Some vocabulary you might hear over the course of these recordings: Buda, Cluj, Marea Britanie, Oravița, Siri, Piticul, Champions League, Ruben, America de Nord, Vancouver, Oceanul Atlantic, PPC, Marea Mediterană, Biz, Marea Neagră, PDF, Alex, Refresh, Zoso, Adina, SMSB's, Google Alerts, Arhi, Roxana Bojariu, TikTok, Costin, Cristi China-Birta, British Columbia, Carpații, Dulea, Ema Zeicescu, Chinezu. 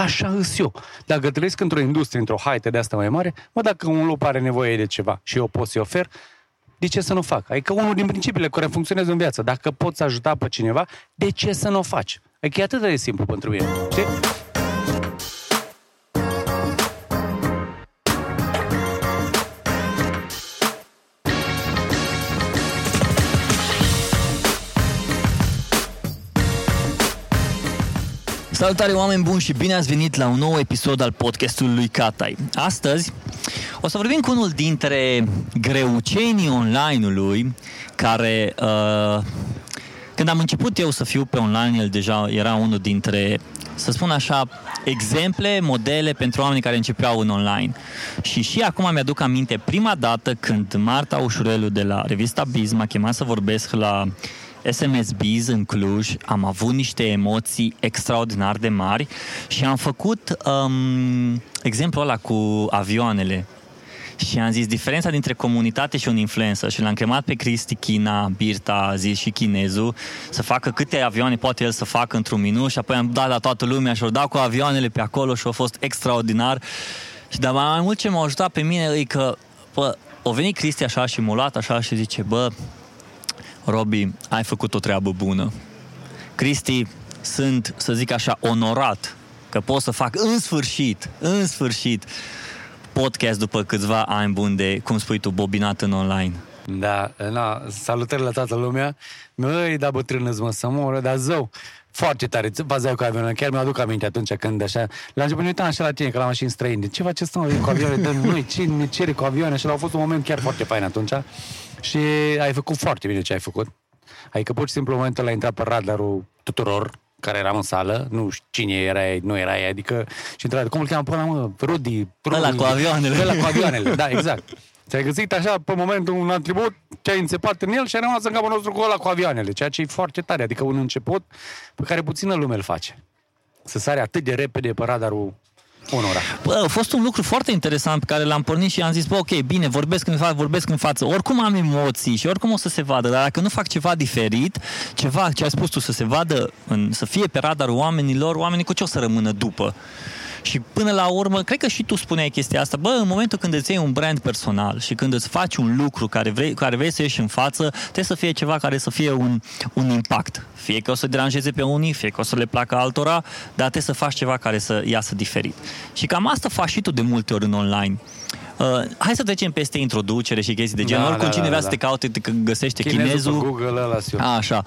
Așa îs eu. Dacă trăiesc într-o industrie, într-o haită de asta mai mare, mă, dacă un lup are nevoie de ceva și eu pot să-i ofer, de ce să nu fac? Adică unul din principiile care funcționează în viață, dacă poți ajuta pe cineva, de ce să nu o faci? Adică e atât de simplu pentru mine, știi? Salutare, oameni buni, și bine ați venit la un nou episod al podcastului lui Catay. Astăzi o să vorbim cu unul dintre greucenii online-ului care, când am început eu să fiu pe online, el deja era unul dintre, să spun așa, exemple, modele pentru oamenii care începeau în online. Și acum mi-aduc aminte prima dată când Marta Ușurelu de la revista Biz m-a chemat să vorbesc la SMSB's în Cluj, am avut niște emoții extraordinar de mari și am făcut exemplul ăla cu avioanele și am zis diferența dintre comunitate și un influencer și l-am chemat pe Cristi China-Birta, a zis, și Chinezu să facă câte avioane poate el să facă într-un minut și apoi am dat la toată lumea și o dat cu avioanele pe acolo și a fost extraordinar. Și dar mai mult ce m-a ajutat pe mine e că a venit Cristi așa și m-a luat așa și zice: bă, Robi, ai făcut o treabă bună. Cristi, sunt, să zic așa, onorat că pot să fac în sfârșit, podcast după câțiva ani buni de, cum spui tu, bobinat în online. Da, na, salutări la toată lumea. Măi, da, bătrână-ți, mă, să moră, dar zău, foarte tare, bazeau cu avionul. Chiar mi-aduc aminte atunci când așa, la început ne uitam așa la tine, că la mașini străini. Ce faceți stăm cu avioane? Dă noi, cine cere cu avioane? Așa, a fost un moment chiar foarte fain atunci. Și ai făcut foarte bine ce ai făcut. Adică pur și simplu în momentul ăla a intrat pe radarul tuturor care eram în sală. Nu știu cine erai, nu erai. Adică și întrebat, cum îl cheamă pe ăla, mă? Rudy. Ăla cu avioanele. Da, exact. Ți-ai găsit așa pe momentul un atribut, ce ai înțepat în el și ai rămas în capul nostru cu ăla cu avioanele. Ceea ce e foarte tare. Adică un început pe care puțină lume îl face. Să sare atât de repede pe radarul unora. Bă, a fost un lucru foarte interesant pe care l-am pornit și am zis, bă, ok, bine, vorbesc în față, oricum am emoții și oricum o să se vadă, dar dacă nu fac ceva diferit, ceva ce ai spus tu să se vadă, să fie pe radarul oamenilor, oamenii cu ce o să rămână după? Și până la urmă, cred că și tu spuneai chestia asta, bă, în momentul când îți iei un brand personal și când îți faci un lucru care vrei să ieși în față, trebuie să fie ceva care să fie un impact. Fie că o să deranjeze pe unii, fie că o să le placă altora, dar trebuie să faci ceva care să iasă diferit. Și cam asta faci și tu de multe ori în online. Hai să trecem peste introducere și chestii de genul. Oricum cine vrea să te caute, te găsește Chinezul. Pe Google ăla, așa.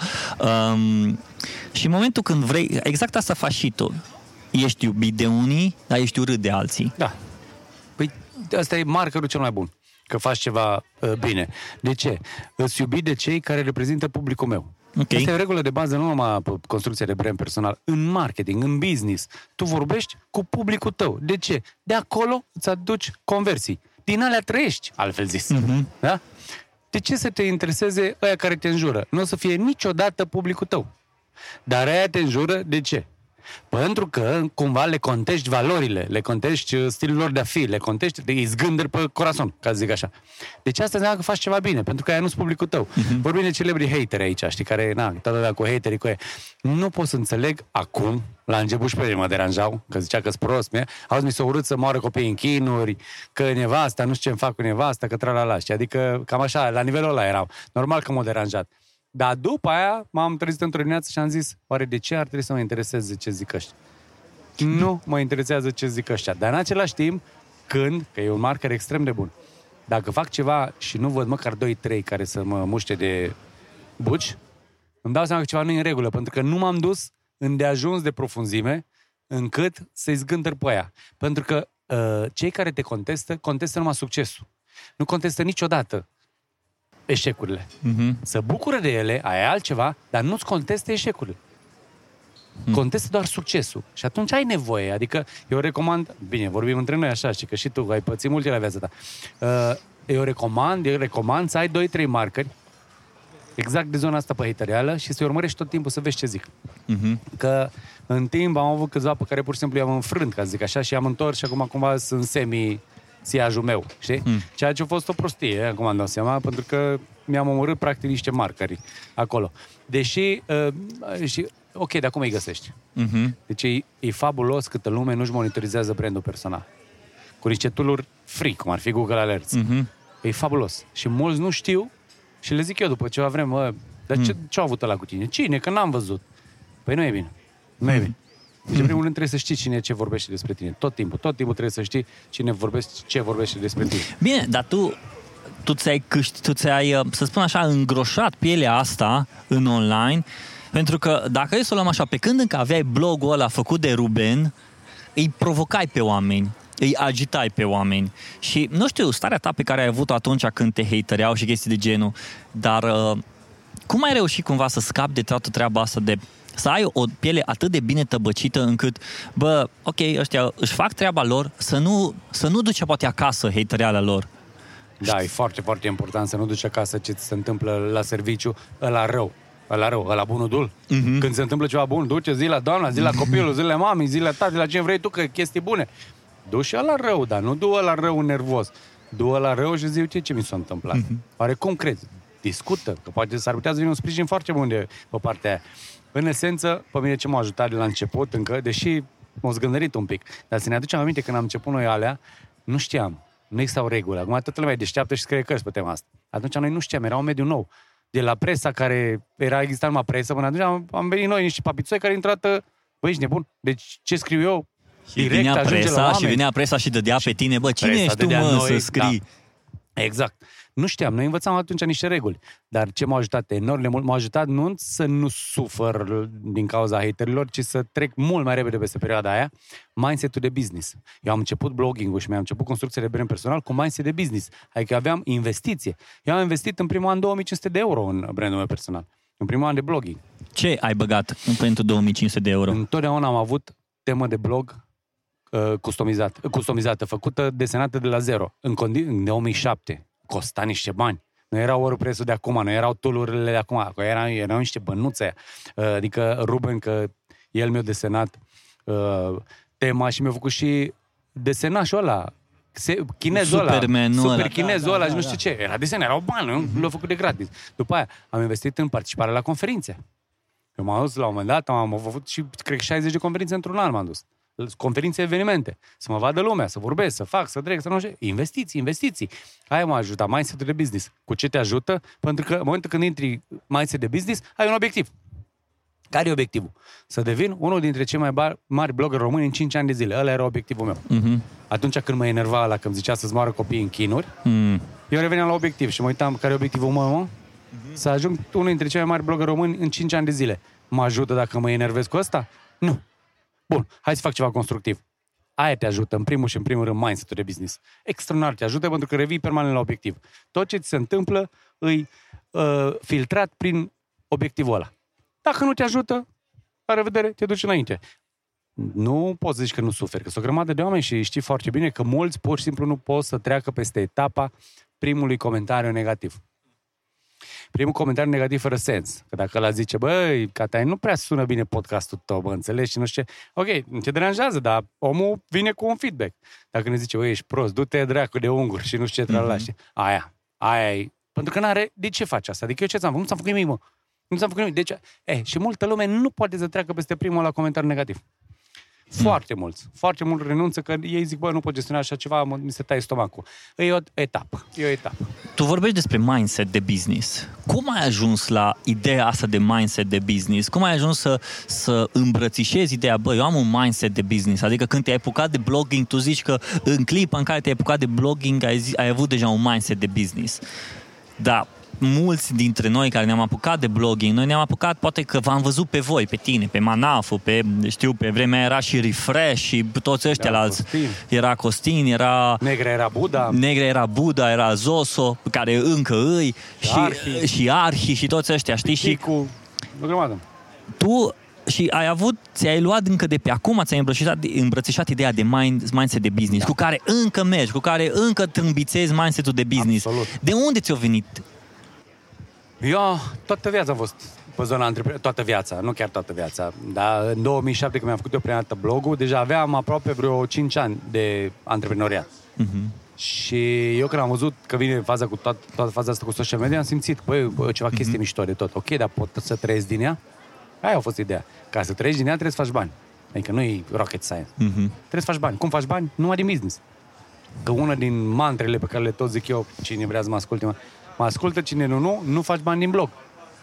Și în momentul când vrei, exact asta faci și tu. Ești iubit de unii, dar ești urât de alții. Da. Păi asta e markerul cel mai bun, că faci ceva bine. De ce? Îți iubi de cei care reprezintă publicul meu. Okay. Asta e o regulă de bază, nu numai pe construcția de brand personal, în marketing, în business. Tu vorbești cu publicul tău. De ce? De acolo îți aduci conversii. Din alea trăiești, altfel zis. Uh-huh. Da? De ce să te intereseze ăia care te înjură? Nu o să fie niciodată publicul tău. Dar ăia te înjură, de ce? Pentru că cumva le contești valorile, le contești stilul lor de a fi, le contești izgândări pe corazon, ca să zic așa. Deci asta înseamnă că faci ceva bine, pentru că aia nu-s publicul tău. Uh-huh. Vorbim de celebri hateri aici, știi, care, na, toată lumea cu haterii, cu aia. Nu pot să înțeleg acum, la început și pe mine mă deranjau, că zicea că-s prost, auzi, mi s-o urât să moară copiii în chinuri, că nevasta, nu știu ce-mi fac cu nevasta, că tralala, știi, adică cam așa, la nivelul ăla erau. Normal că m-au deranjat. Dar după aia m-am trezit într-o dimineață și am zis, oare de ce ar trebui să mă intereseze ce zic ăștia? Nu mă interesează ce zic ăștia. Dar în același timp, că e un marker extrem de bun, dacă fac ceva și nu văd măcar 2-3 care să mă muște de buci, îmi dau seama că ceva nu e în regulă, pentru că nu m-am dus îndeajuns de profunzime încât să-i zgântăr pe aia. Pentru că cei care te contestă numai succesul. Nu contestă niciodată eșecurile. Uh-huh. Să bucură de ele, aia e altceva, dar nu-ți conteste eșecurile. Uh-huh. Conteste doar succesul. Și atunci ai nevoie. Adică eu recomand, bine, vorbim între noi așa, știi că și tu ai pățit multe la viața ta. Eu recomand să ai 2-3 marcări exact de zona asta păhităreală și să-i urmărești tot timpul să vezi ce zic. Uh-huh. Că în timp am avut câțiva pe care pur și simplu i-am înfrânt, ca să zic așa, și i-am întors și acum cumva sunt siajul meu, știi? Mm. Ceea ce a fost o prostie, acum am dat seama, pentru că mi-am omorât practic niște marcări acolo. Deși, și ok, de acum îi găsești. Uh-huh. Deci e fabulos câtă lume nu-și monitorizează brandul personal. Cu niște tool-uri free, cum ar fi Google Alerts. Uh-huh. E fabulos. Și mulți nu știu și le zic eu după ceva vreme, dar ce-a avut ăla cu tine? Cine? Că n-am văzut. Păi nu e bine. Nu e bine. Deci, în primul rând, trebuie să știi cine ce vorbește despre tine. Tot timpul trebuie să știi cine ce vorbește despre tine. Bine, dar tu ți-ai, să spun așa, îngroșat pielea asta în online, pentru că dacă e să o luăm așa, pe când încă aveai blogul ăla făcut de Ruben, îi provocai pe oameni, îi agitai pe oameni. Și, nu știu, starea ta pe care ai avut-o atunci când te hatereau și chestii de genul, dar cum ai reușit cumva să scapi de toată treaba asta de... Să ai o piele atât de bine tăbăcită încât, ăștia își fac treaba lor, să nu duce poate acasă hatereala lor. Da, e foarte, foarte important să nu duci acasă ce ți se întâmplă la serviciu, ăla rău, ăla bunul dul. Uh-huh. Când se întâmplă ceva bun, duce, zi la doamna, zi la copilul, zi la mami, zi la tati, la cine vrei tu, că chestii bune. Du și ăla rău, dar nu du ăla rău nervos. Du ăla rău și zi, uite ce mi s-a întâmplat. Uh-huh. Oarecum crezi? Discută, că poate s-ar putea să vină un sprijin foarte bun de pe partea aia. În esență, pe mine ce m-a ajutat de la început încă, deși m-a zgândărit un pic, dar să ne aducem aminte când am început noi alea, nu știam, nu existau reguli. Acum toată lumea e deșteaptă și scrie cărți pe tema asta. Atunci noi nu știam, era un mediu nou. De la presa care era existat numai presă, până atunci am venit noi niște papițoi care intrată, băi, ești nebun, deci ce scriu eu? Și direct vinea presa și dădea pe tine, bă, cine ești tu, mă, să scrii? Da. Exact. Nu știam, noi învățam atunci niște reguli, dar ce m-a ajutat enorm de mult, m-a ajutat nu să nu sufăr din cauza haterilor, ci să trec mult mai repede peste perioada aia, mindset-ul de business. Eu am început blogging-ul și mi-am început construcția de brand personal cu mindset de business, adică aveam investiție. Eu am investit în primul an 2500 de euro în brandul meu personal, în primul an de blogging. Ce ai băgat pentru 2500 de euro? Întotdeauna am avut temă de blog customizată, făcută, desenată de la zero, în 2007. Costa niște bani. Nu erau WordPress-ul de acum, nu erau tool-urile de acum, erau niște bănuțe aia. Adică Ruben, că el mi-a desenat tema și mi-a făcut și desenașul ăla, chinezul ăla, super chinezul ăla și nu știu ce. Era desen, erau bani, nu l-au făcut de gratis. După aia am investit în participare la conferințe. Eu m-am dus la un moment dat, am avut și, cred, 60 de conferințe într-un an m-am dus. Conferințe, evenimente, să mă vadă lumea, să vorbesc, să fac, să trec, să nu știu. Investiții. Aia m-a ajutat, mindset-ul de business. Cu ce te ajută? Pentru că în momentul când intri mindset de business, ai un obiectiv. Care e obiectivul? Să devin unul dintre cei mai mari blogger români în 5 ani de zile. Ăla era obiectivul meu. Uh-huh. Atunci când mă enerva ăla, când zicea să-ți moară copiii în chinuri, eu reveneam la obiectiv și mă uitam care e obiectivul meu, să ajung unul dintre cei mai mari blogger români în 5 ani de zile. Mă ajută dacă mă enervez cu ăsta? Nu. Bun, hai să fac ceva constructiv. Aia te ajută, în primul și în primul rând, mindset-ul de business. Extraordinar te ajută pentru că revii permanent la obiectiv. Tot ce ți se întâmplă îi filtrat prin obiectivul ăla. Dacă nu te ajută, la revedere, te duci înainte. Nu poți să zici că nu suferi, că sunt o grămadă de oameni și știi foarte bine că mulți pur și simplu nu pot să treacă peste etapa primului comentariu negativ. Primul comentariu negativ fără sens. Că dacă ăla zice, băi, Catay, nu prea sună bine podcastul tău, bă, înțelegi? Și nu știu ce. Ok, te deranjează, dar omul vine cu un feedback. Dacă ne zice, băi, ești prost, du-te dracu de unguri și nu știu ce, Aia e. Pentru că n-are, de ce faci asta? Adică eu ce ți-am făcut? Nu ți-am făcut nimic. Deci, și multă lume nu poate să treacă peste primul la comentariu negativ. Foarte mulți renunță că ei zic, bă, nu pot gestiona așa ceva, mi se taie stomacul. E o etapă. Tu vorbești despre mindset de business. Cum ai ajuns la ideea asta de mindset de business? Cum ai ajuns să îmbrățișezi ideea, bă, eu am un mindset de business? Adică când te-ai apucat de blogging, tu zici că în clipa în care te-ai apucat de blogging ai avut deja un mindset de business. Da. Mulți dintre noi care ne-am apucat de blogging, noi ne-am apucat, poate că v-am văzut pe voi, pe tine, pe Manafu, pe vremea era și Refresh și toți ăștia alți. Era Costin, era... Negre era Buda, era Zoso, care încă îi, și Arhi și toți ăștia, știi? Piticul, o grămadă. Tu... Și ți-ai luat încă de pe acum, ți-ai îmbrățișat ideea de mindset de business, cu care încă mergi, cu care încă trâmbițezi mindset-ul de business. Absolut. De unde ți-o venit? Eu toată viața am fost pe zona nu chiar toată viața, dar în 2007 când mi-am făcut eu prima dată blogul, deja aveam aproape vreo 5 ani de antreprenoriat. Uh-huh. Și eu când am văzut că vine faza cu toată faza asta cu social media, am simțit, băi, ceva chestie mișto de tot. Ok, dar pot să trăiesc din ea? Aia a fost ideea. Ca să treci din ea, trebuie să faci bani. Adică nu e rocket science. Mm-hmm. Trebuie să faci bani. Cum faci bani? Numai din business. Că una din mantrele pe care le tot zic eu, cine vrea să mă asculte, mă ascultă, cine nu faci bani din blog.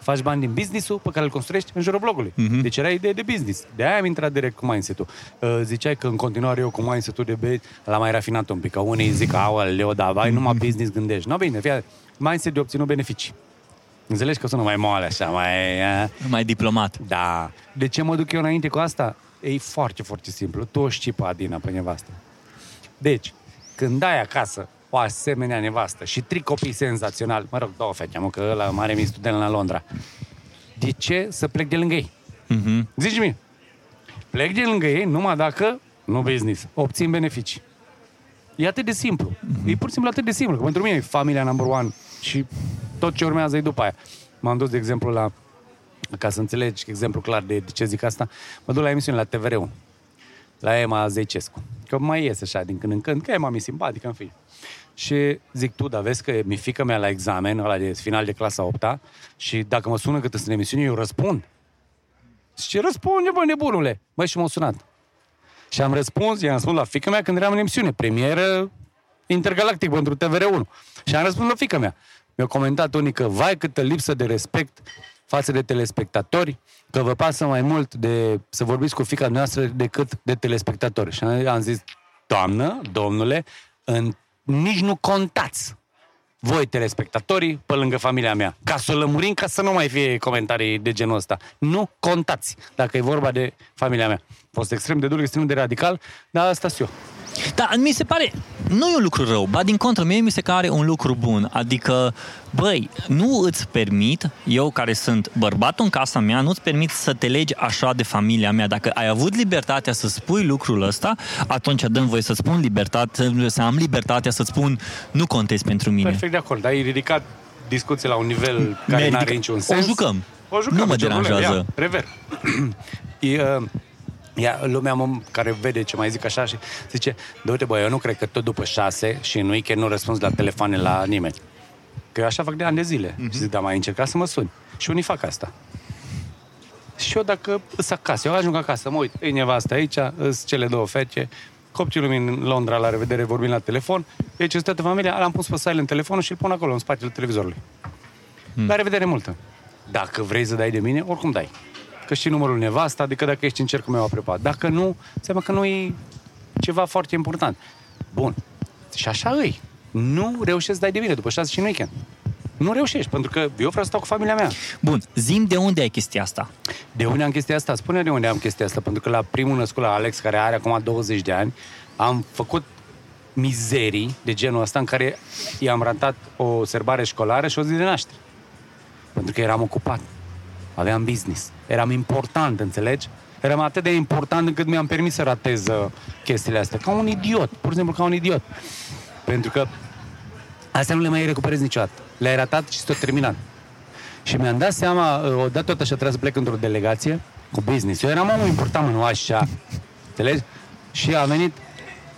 Faci bani din business-ul pe care îl construiești în jurul blogului. Mm-hmm. Deci era idee de business. De aia am intrat direct cu mindset-ul. Ziceai că în continuare eu cu mindset-ul de business l-am mai rafinat un pic. Că unii zic, aoleu, da, vai, numai business gândești. Nu, bine, fie mindset de obținut beneficii. Înțelegi că sună mai moale așa, mai diplomat. Da. De ce mă duc eu înainte cu asta? E foarte, foarte simplu. Tu o știi pe Adina, pe nevastă. Deci, când ai acasă o asemenea nevastă și 3 copii senzaționali, mă rog, 2 fete, mă, că ăla mare mi-i student la Londra, de ce să plec de lângă ei? Mm-hmm. Zici-mi, plec de lângă ei numai dacă, nu business, obțin beneficii. E atât de simplu. Mm-hmm. E pur și simplu atât de simplu. Că pentru mine e familia number one și tot ce urmează e după aia. M-am dus, de exemplu, la, ca să înțelegi exemplu clar de ce zic asta, mă duc la emisiune la TVR1, la Ema Zeicescu. Că mai ies așa din când în când, că Ema mi-e simpatică, în fine. Și zic, tu, da, vezi că e mifică mea la examen, ăla de final de clasa 8-a, și dacă mă sună cât sunt în emisiune, eu răspund. Și răspunde, bă, nebunule. Băi, și m-au sunat. Și am răspuns, i-am spus la fiică mea când eram în emisiune, premieră intergalactic pentru TVR1. Și am răspuns la fiică mea. Mi-a comentat unii că, vai, câtă lipsă de respect față de telespectatori, că vă pasă mai mult de să vorbiți cu fiica noastră decât de telespectatori. Și am zis, doamnă, domnule, nici nu contați voi, telespectatorii, pe lângă familia mea. Ca să o lămurim, ca să nu mai fie comentarii de genul ăsta. Nu contați dacă e vorba de familia mea. A fost extrem de dur, extrem de radical, dar asta-s eu. Dar mi se pare, nu e un lucru rău, ba din contră, mie mi se pare un lucru bun. Adică, băi, nu îți permit, eu care sunt bărbatul în casa mea, nu-ți permit să te legi așa de familia mea. Dacă ai avut libertatea să spui lucrul ăsta, atunci dăm voie să spun libertate, să am libertatea să spun nu contezi pentru mine. Perfect de acord, dar ai ridicat discuții la un nivel care n-are niciun sens. O jucăm, nu mă deranjează. Rever. Lumea care vede ce mai zic așa și zice, da, uite, bă, eu nu cred că tot după 6 și în weekend nu răspunzi la telefoane la nimeni. Că eu așa fac de ani de zile. Mm-hmm. Și zic, da, mai încerca să mă suni. Și unii fac asta. Și eu dacă îs acasă, eu ajung acasă, mă uit, e nevasta aici, îs cele 2 fete, copilul meu în Londra, la revedere, vorbim la telefon, e ce toată familia, l-am pus pe silent telefonul și îl pun acolo, în spatele televizorului. Mm. La revedere multă. Dacă vrei să dai de mine, oricum dai. Că știi numărul nevasta, adică dacă ești în cercul meu apropiat. Dacă nu, înseamnă că nu e ceva foarte important. Bun. Și așa îi. Nu reușești să dai de bine după 6 și în weekend. Nu reușești, pentru că eu vreau să stau cu familia mea. Bun. Zi-mi de unde ai chestia asta. De unde am chestia asta? Spune de unde am chestia asta. Pentru că la primul născut, la Alex, care are acum 20 de ani, am făcut mizerii de genul ăsta în care i-am ratat o serbare școlară și o zi de naștere. Pentru că eram ocupat. Aveam business. Eram important, înțelegi? Eram atât de important încât mi-am permis să ratez chestiile astea. Ca un idiot. Pur și simplu ca un idiot. Pentru că astea nu le mai recuperez niciodată. Le-ai ratat și s-a terminat. Și mi-am dat seama, odată tot așa trebuia să plec într-o delegație cu business. Eu eram omul important, nu așa. Înțelegi? Și a venit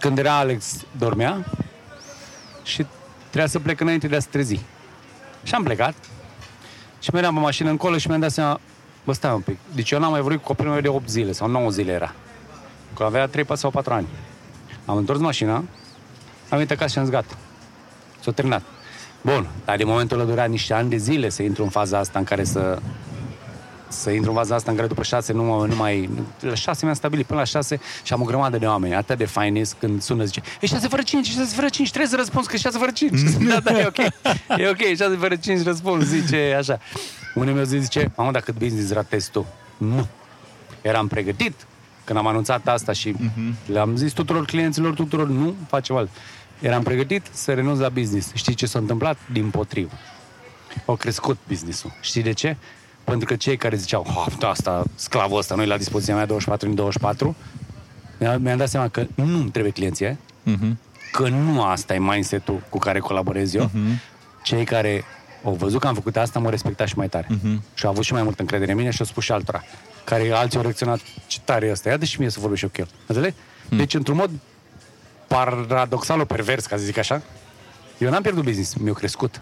când era Alex, dormea și trebuia să plec înainte de a se trezi. Și am plecat. Și mergeam pe mașină încolo și mi-am dat seama, bă, stai un pic. Deci eu n-am mai vorbit cu copilul meu de 8 zile sau 9 zile era. Că avea 3 sau 4 ani. Am întors mașina, am venit acasă și am zis, gata. S-a terminat. Bun, dar de momentul ăla dura niște ani de zile să intru în faza asta în care după 6 nu mai... La 6 mi-am stabilit, până la 6 și am o grămadă de oameni, atât de fainezi când sună, zice, e 6:05, 6:05, trebuie să răspunzi că e 6:05. Da, e ok, e ok, 6:05 răspuns, zice așa. Unul meu zice, mamă, dacă business ratezi tu. Nu. Eram pregătit când am anunțat asta și le-am zis tuturor clienților, tuturor, nu facem alt. Eram pregătit să renunț la business. Știi ce s-a întâmplat? Dimpotrivă. Au crescut business-ul. Știi de ce? Pentru că cei care ziceau, asta, sclavul ăsta, nu e la dispoziția mea 24/24, mi-am dat seama că nu trebuie clienții, că nu asta e mindset-ul cu care colaborez eu. Cei care au văzut că am făcut asta m-au respectat și mai tare. Și au avut și mai multă încredere în mine și au spus și altora, care alții au reacționat, ce tare e ăsta, ia de și mie să vorbesc și eu cu el. Înțelegi? Deci, într-un mod paradoxal, o pervers, ca să zic așa, eu n-am pierdut business, mi-a crescut.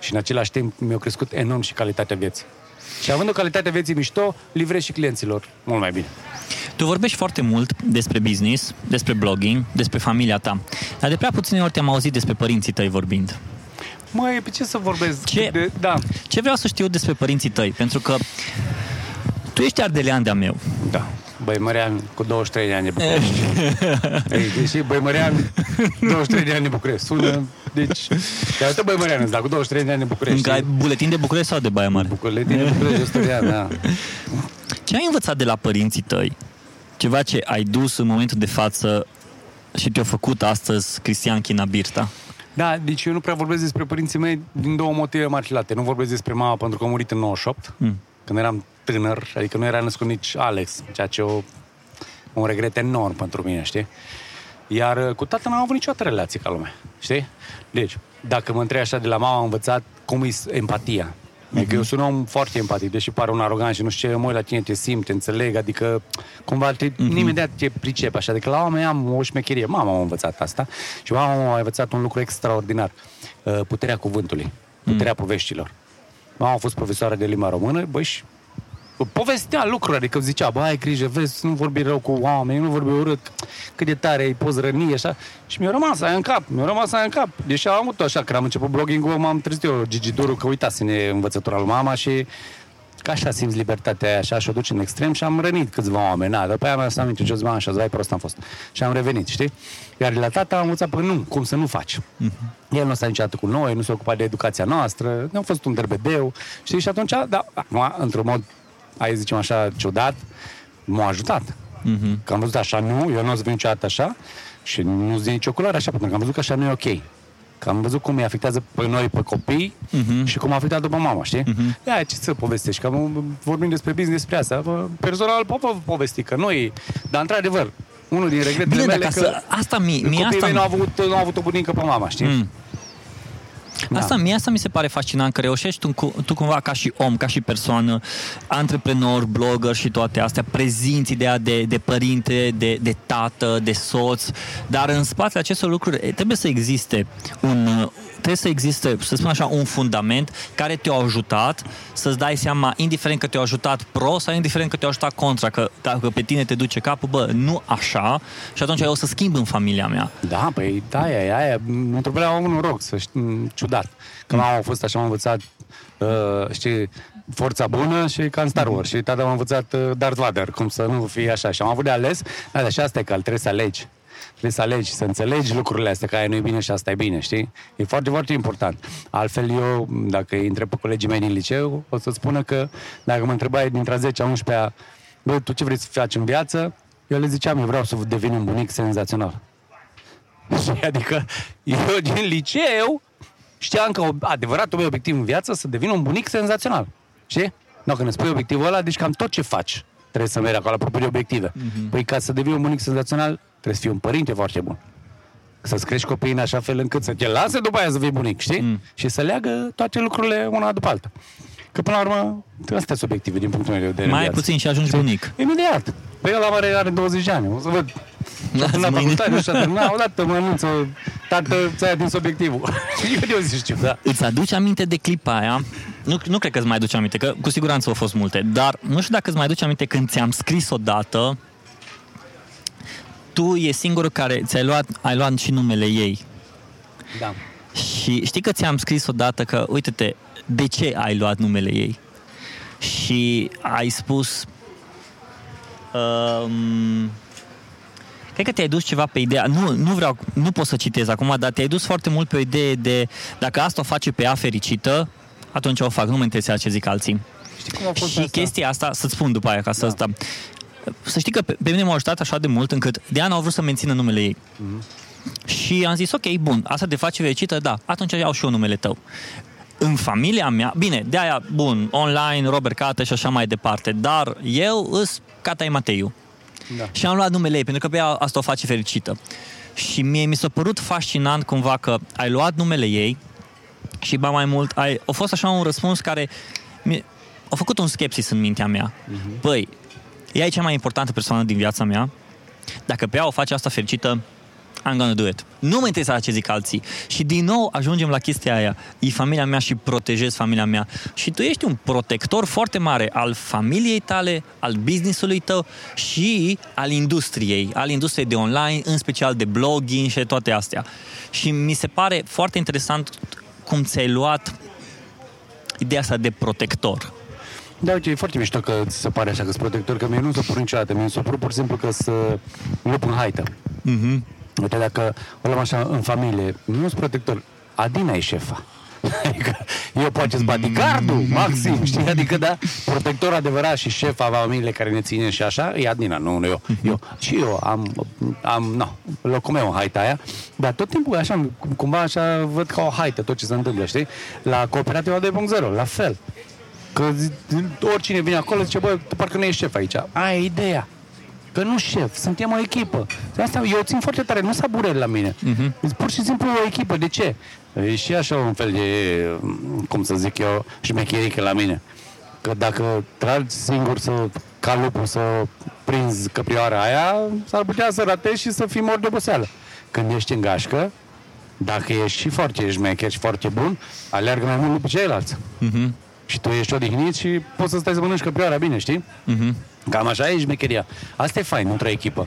Și în același timp mi-a crescut enorm și calitatea vieții. Și având o calitate vieții mișto, livrezi și clienților mult mai bine. Tu vorbești foarte mult despre business, despre blogging, despre familia ta. Dar de prea puține ori te-am auzit despre părinții tăi vorbind. Măi, pe ce să vorbesc? Ce vreau să știu despre părinții tăi? Pentru că tu ești ardelean de-a meu. Da. Băimărean cu 23 de ani de București. Deși băimărean 23 de ani de București. Sună, deci... Dar uite băimărean îți da, cu 23 de ani de București. Încă ai buletin de București sau de Baia Mare? Buletin de București, 100 de ani, da. Ce ai învățat de la părinții tăi? Ceva ce ai dus în momentul de față și te-a făcut astăzi Cristi China-Birta? Da, deci eu nu prea vorbesc despre părinții mei din două motive marcilate. Nu vorbesc despre mama pentru că a murit în 98, când eram tânăr, adică nu era născut nici Alex, ceea ce un regret enorm pentru mine, știi? Iar cu tatăl n-am avut niciodată relație ca lumea, știi? Deci, dacă mă întreb așa de la mama, am învățat cum e empatia. Adică eu sunt un om foarte empatic, deși pare un arogant și nu știu ce, măi, la tine te simt, te înțeleg, adică cumva imediat te pricep așa, adică la oameni am o șmecherie. Mama m-a învățat asta și mama m-a învățat un lucru extraordinar, puterea cuvântului, puterea poveștilor. Mama a fost profesoară de limba română, băi, și povestea lucruri, adică zicea, bă, ai grijă, vezi, nu vorbi rău cu oameni, nu vorbi urât, cât de tare îi poți răni, așa. Și mi-a rămas aia în cap. Deși am avut așa, că am început blogging-ul, m-am trezit eu, Gigi Doru, că uitați-ne învățătura lui mama și că așa simți libertatea aia, așa, și o duci în extrem și am rănit câțiva oameni, da, după aia mi-a lăsat aminte, jos, așa, vai prost am fost. Și am revenit, știi? Iar la tata am învățat, păi nu, cum să nu faci. El nu s-a niciodată cu noi, nu s-a ocupat de educația noastră, ne-a fost un derbedeu, știi? Și atunci, da, acum, într-un mod, hai zicem așa, ciudat, m-a ajutat. Că am văzut așa, nu, eu nu o să vin niciodată așa și nu-ți dă nicio culoare așa, pentru că am văzut că așa nu e ok. Că am văzut cum îi afectează pe noi, pe copii și cum a afectat după mama, știi? Da, ce să povestești, că vorbim despre business, despre asta, personal pot povesti, că noi, dar într-adevăr, unul din regretele mele că asta copiii mei nu au avut o bunică pe mama, știi? Da. Asta mi se pare fascinant, că reușești tu cumva ca și om, ca și persoană, antreprenor, blogger și toate astea, prezinți ideea de părinte, de tată, de soț, dar în spatele acestor lucruri trebuie să existe, să spun așa, un fundament care te-a ajutat să-ți dai seama, indiferent că te-a ajutat pro sau indiferent că te-a ajutat contra, că dacă pe tine te duce capul, bă, nu așa, și atunci eu o să schimb în familia mea. Da, păi, aia, într-o bine am un noroc, să știi, ciudat. Că mama a fost așa, m-a învățat, știi, forța bună și ca în Star Wars. Și tata m-a învățat Darth Vader, cum să nu fie așa. Și am avut de ales, dar și asta e că trebuie să alegi. Trebuie să alegi, să înțelegi lucrurile astea, că aia nu e bine și asta e bine, știi? E foarte, foarte important. Altfel eu, dacă îi întreb pe colegii mei din liceu, o să spună că dacă mă întrebai dintre 10-a, 11-a, bă, tu ce vrei să faci în viață? Eu le ziceam, eu vreau să devin un bunic senzațional. Adică eu din liceu știam că adevăratul meu obiectiv în viață să devin un bunic senzațional, știi? Dacă ne spui obiectivul ăla, deci cam tot ce faci trebuie să mergi acolo, apropo de obiective. Păi ca să devii un bunic senzațional, trebuie să fii un părinte foarte bun. Să-ți crești copiii în așa fel încât să te lase după aia să fii bunic, știi? Și să leagă toate lucrurile una după alta. Că până la urmă, astea sunt obiective din punctul meu de vedere. Mai puțin și ajungi bunic. Imediat. Păi el are 20 de ani. O să văd. La facultate, nu știu, odată mă anunță, tată, ți-ai atins obiectivul. Eu zic, știu, da. Îți aduci aminte de clipa aia? Nu cred că îți mai aduci aminte, că cu siguranță au fost multe. Dar nu știu dacă îți mai aduci aminte când ți-am scris odată. Tu e singurul care ai luat și numele ei. Da. Și știi că ți-am scris odată că, uite-te, de ce ai luat numele ei? Și ai spus... cred că te-ai dus ceva pe ideea... Nu pot să citez acum, dar te-ai dus foarte mult pe o idee de... Dacă asta o face pe ea fericită, atunci o fac. Nu mă interesează ce zic alții. Știi cum a fost și asta? Chestia asta, să-ți spun după aia, ca să... Da. Să știi că pe mine m-a ajutat așa de mult încât de an au vrut să mențină numele ei. Și am zis, ok, bun, asta te face fericită, da, atunci iau și eu numele tău. În familia mea, bine, de aia, bun, online, Robert Cată și așa mai departe, dar eu îs Catay Mateiu. Da. Și am luat numele ei, pentru că pe ea asta o face fericită. Și mie mi s-a părut fascinant cumva că ai luat numele ei și ba mai mult, a fost așa un răspuns care a făcut un skepsis în mintea mea. Băi, ea e cea mai importantă persoană din viața mea. Dacă pe ea o face asta fericită, I'm gonna do it. Nu mă interesează ce zic alții. Și din nou ajungem la chestia aia. E familia mea și protejez familia mea. Și tu ești un protector foarte mare al familiei tale, al business-ului tău și al industriei de online, în special de blogging și toate astea. Și mi se pare foarte interesant cum ți-ai luat ideea asta de protector. Da, uite, e foarte mișto că ți se pare așa că-s protector, că mie nu s-o pur niciodată, mie s-o pur pur și simplu că să nu pun haită. Uh-huh. Uite, dacă o luăm așa în familie, nu-s protector, Adina e șefa. Adică eu poate îți bati cardul, maxim, știi? Adică, da, protector adevărat și șefa familiei care ne ține și așa, e Adina, nu eu. Eu. Și eu am locul meu în haita aia, dar tot timpul așa, cumva așa văd ca o haită tot ce se întâmplă, știi? La Cooperativa 2.0, la fel. Că oricine vine acolo zice, bă, parcă nu e șef aici. Aia e ideea. Că nu șef, suntem o echipă. Asta eu țin foarte tare, nu s-a burel la mine. Uh-huh. Pur și simplu o echipă. De ce? E și așa un fel de, cum să zic eu, șmecherică la mine. Că dacă tragi singur ca lupul să prinzi căprioara aia, s-ar putea să ratezi și să fii mor de oboseală. Când ești în gașcă, dacă ești și foarte șmecher și foarte bun, aleargă mai mult lupul ceilalți. Uh-huh. Și tu ești odihnit și poți să stai să mănânci căprioara bine, știi? Uh-huh. Cam așa e șmecheria. Asta e fain într-o echipă.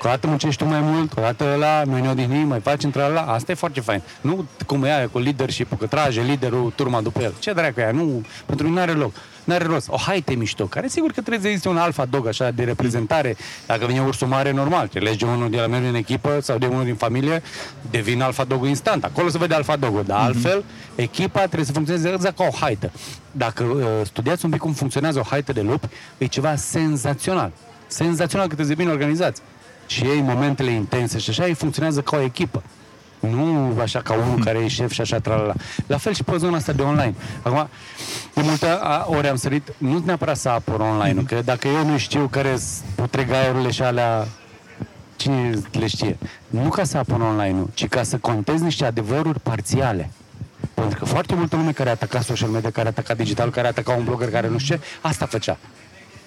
Că o dată muncești tu mai mult, o dată ăla, noi ne odihnim, mai faci într-ala. Asta e foarte fain. Nu cum e aia cu leadership-ul, că trage liderul turma după el. Ce dracu e aia? Nu, pentru mine n-are loc. N-are rost. O haite mișto, care sigur că trebuie să existe un alpha dog așa de reprezentare. Dacă vine ursul mare, normal, te legi de unul de la mine în echipă sau de unul din familie, devine alpha dog instant. Acolo se vede alpha dog, dar altfel echipa trebuie să funcționeze exact ca o haită. Dacă studiați un pic cum funcționează o haită de lup, e ceva senzațional. Senzațional cât de bine organizați. Și ei, momentele intense și așa, ei funcționează ca o echipă. Nu așa ca unul care e șef și așa, tralala. La fel și pe zona asta de online. Acum, de multe ori am sărit, nu neapărat să apăr online-ul, că dacă eu nu știu care sunt putregaiurile și alea, cine le știe? Nu ca să apăr online-ul, ci ca să contez niște adevăruri parțiale. Pentru că foarte multă lume care ataca social media, care ataca digital, care ataca un blogger, care nu știu ce, asta făcea.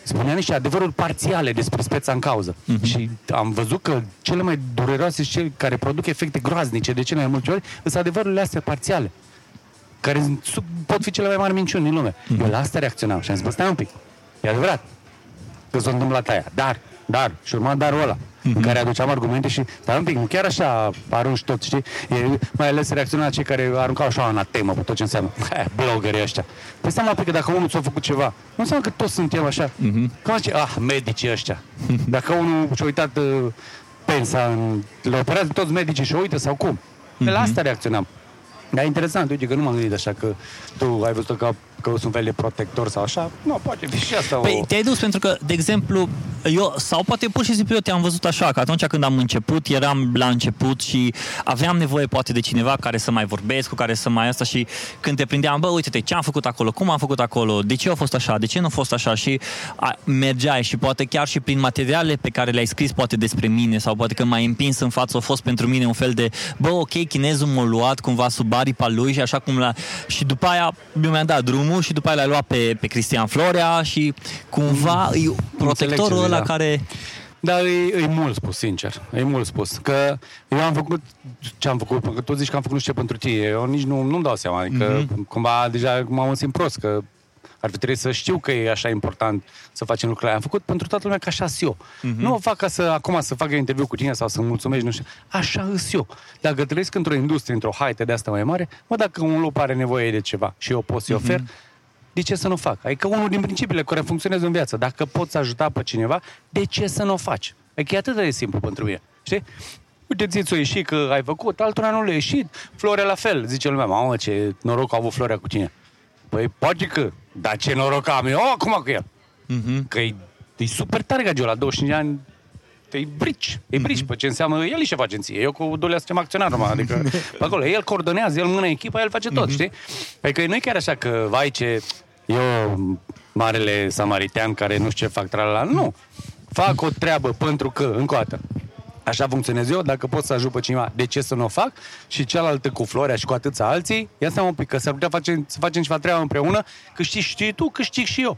Spunea niște adevăruri parțiale despre speța în cauză. Uh-huh. Și am văzut că cele mai dureroase și cele care produc efecte groaznice de cele mai multe ori sunt adevărurile astea parțiale, care pot fi cele mai mari minciuni din lume. Uh-huh. Eu la asta reacționam și am zis, bă, stai un pic, e adevărat că s-a întâmplat aia, dar, și urma darul ăla, în care aduceam argumente și, stai un pic, nu chiar așa arunci tot, știi? Mai ales reacționa cei care aruncau așa anatemă pe tot ce înseamnă. Bloggerii ăștia. Păi seama că dacă unul ți-a făcut ceva, nu înseamnă că toți suntem așa. Că zice, medicii ăștia. Dacă unul și-a uitat pensa, le operează toți medicii și-o uită sau cum? La asta reacționam. Dar e interesant, uite că nu m-am gândit așa că tu ai văzut că sunt un fel de protector sau așa. Nu, poate fi și asta. Păi te-ai dus pentru că, de exemplu, eu, sau poate pur și simplu eu te-am văzut așa, că atunci când am început, eram la început și aveam nevoie poate de cineva care să mai vorbesc, cu care să mai asta și când te prindeam, bă, uite-te, ce am făcut acolo, cum am făcut acolo, de ce a fost așa, de ce nu a fost așa și mergeai și poate chiar și prin materiale pe care le-ai scris poate despre mine sau poate că m-ai împins în față, a fost pentru mine un fel de, bă, ok, chinezul m-a luat cumva sub aripa lui și așa cum și după aia mi-am dat drumul și după aia l-ai luat pe Cristian Florea și cumva e protectorul ăla care... Dar e mult spus, sincer. E mult spus. Că eu am făcut ce am făcut, că tot zici că am făcut nu știu ce pentru tine. Eu nici nu-mi dau seama. Adică cumva deja m-am simțit prost că ar fi trebuit să știu că e așa important să facem lucrurile aia. Am făcut pentru toată lumea că așa sunt eu. Nu o fac ca să acum să fac interviu cu tine sau să-mi mulțumești, nu știu. Așa sunt eu. Dacă trăiesc într-o industrie, într-o haită de asta mai mare, mă, dacă un lup are nevoie de ceva și eu pot să-i ofer, de ce să nu fac? Adică unul din principiile care funcționează în viață. Dacă poți ajuta pe cineva, de ce să nu faci? Adică e atât de simplu pentru mine. Știi? Uite, ți-o ieșit că ai făcut, altora nu le-a ieșit. Florea la fel. Zice lumea, mamă, ce noroc a avut Florea cu tine. Păi, poate că, dar ce noroc am eu acum cu el. Că e super tare gagiul, la 25 de ani te-i brici. E brici pe ce înseamnă, el și face în ție. Eu cu Dulea suntem acționari, adică pe acolo. El coordonează, el mână echipa, el face tot, știi? Adică nu e chiar așa că, vai ce... Eu, marele samaritean care nu știu ce fac, tralala, nu. Fac o treabă pentru că, încă o dată, așa funcționez eu, dacă pot să ajut pe cineva, de ce să nu o fac? Și cealaltă cu Florea și cu atâția alții, ia seama un pic, că s-ar putea să facem ceva treabă împreună, câștigi și tu, câștig și eu.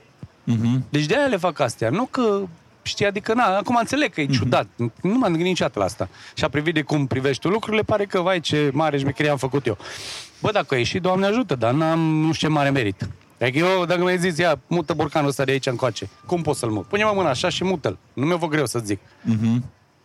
Deci de-aia le fac astea, nu că știi, adică, na, acum înțeleg că e ciudat. Nu m-am gândit niciodată la asta. Și a privit de cum privești tu lucrurile, pare că, vai, ce mare șmecherie am făcut eu. Bă, dacă a ieșit, Doamne ajută, dar n-am, nu știu ce mare merit. Dacă eu, dacă mi-ai zis, ia, mută borcanul ăsta de aici încoace, cum pot să-l mut? Pune-mă mâna așa și mută-l. Nu mi-o vă greu să-ți zic.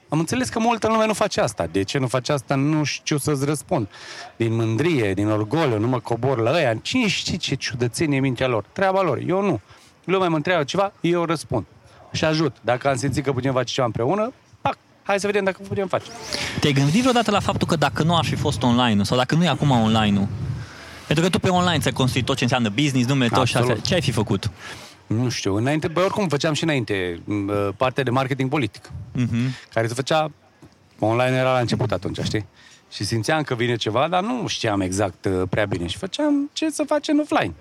Am înțeles că multă lume nu face asta. De ce nu face asta? Nu știu să-ți răspund. Din mândrie, din orgoliu, nu mă cobor la ăia. Cine știe ce ciudățenie e mintea lor? Treaba lor. Eu nu. Lumea mă întreabă ceva, eu răspund. Și ajut. Dacă am simțit că putem face ceva împreună, pac, hai să vedem dacă putem face. Te-ai gândit vreodată la faptul că dacă nu ar fi fost online-ul sau dacă nu e acum online-ul, pentru că tu pe online ți-ai construit tot ce înseamnă business, numele tău și astea, ce ai fi făcut? Nu știu, înainte, bă, oricum făceam și înainte partea de marketing politic, care se făcea, online era la început atunci, știi? Și simțeam că vine ceva, dar nu știam exact prea bine și făceam ce să facem offline.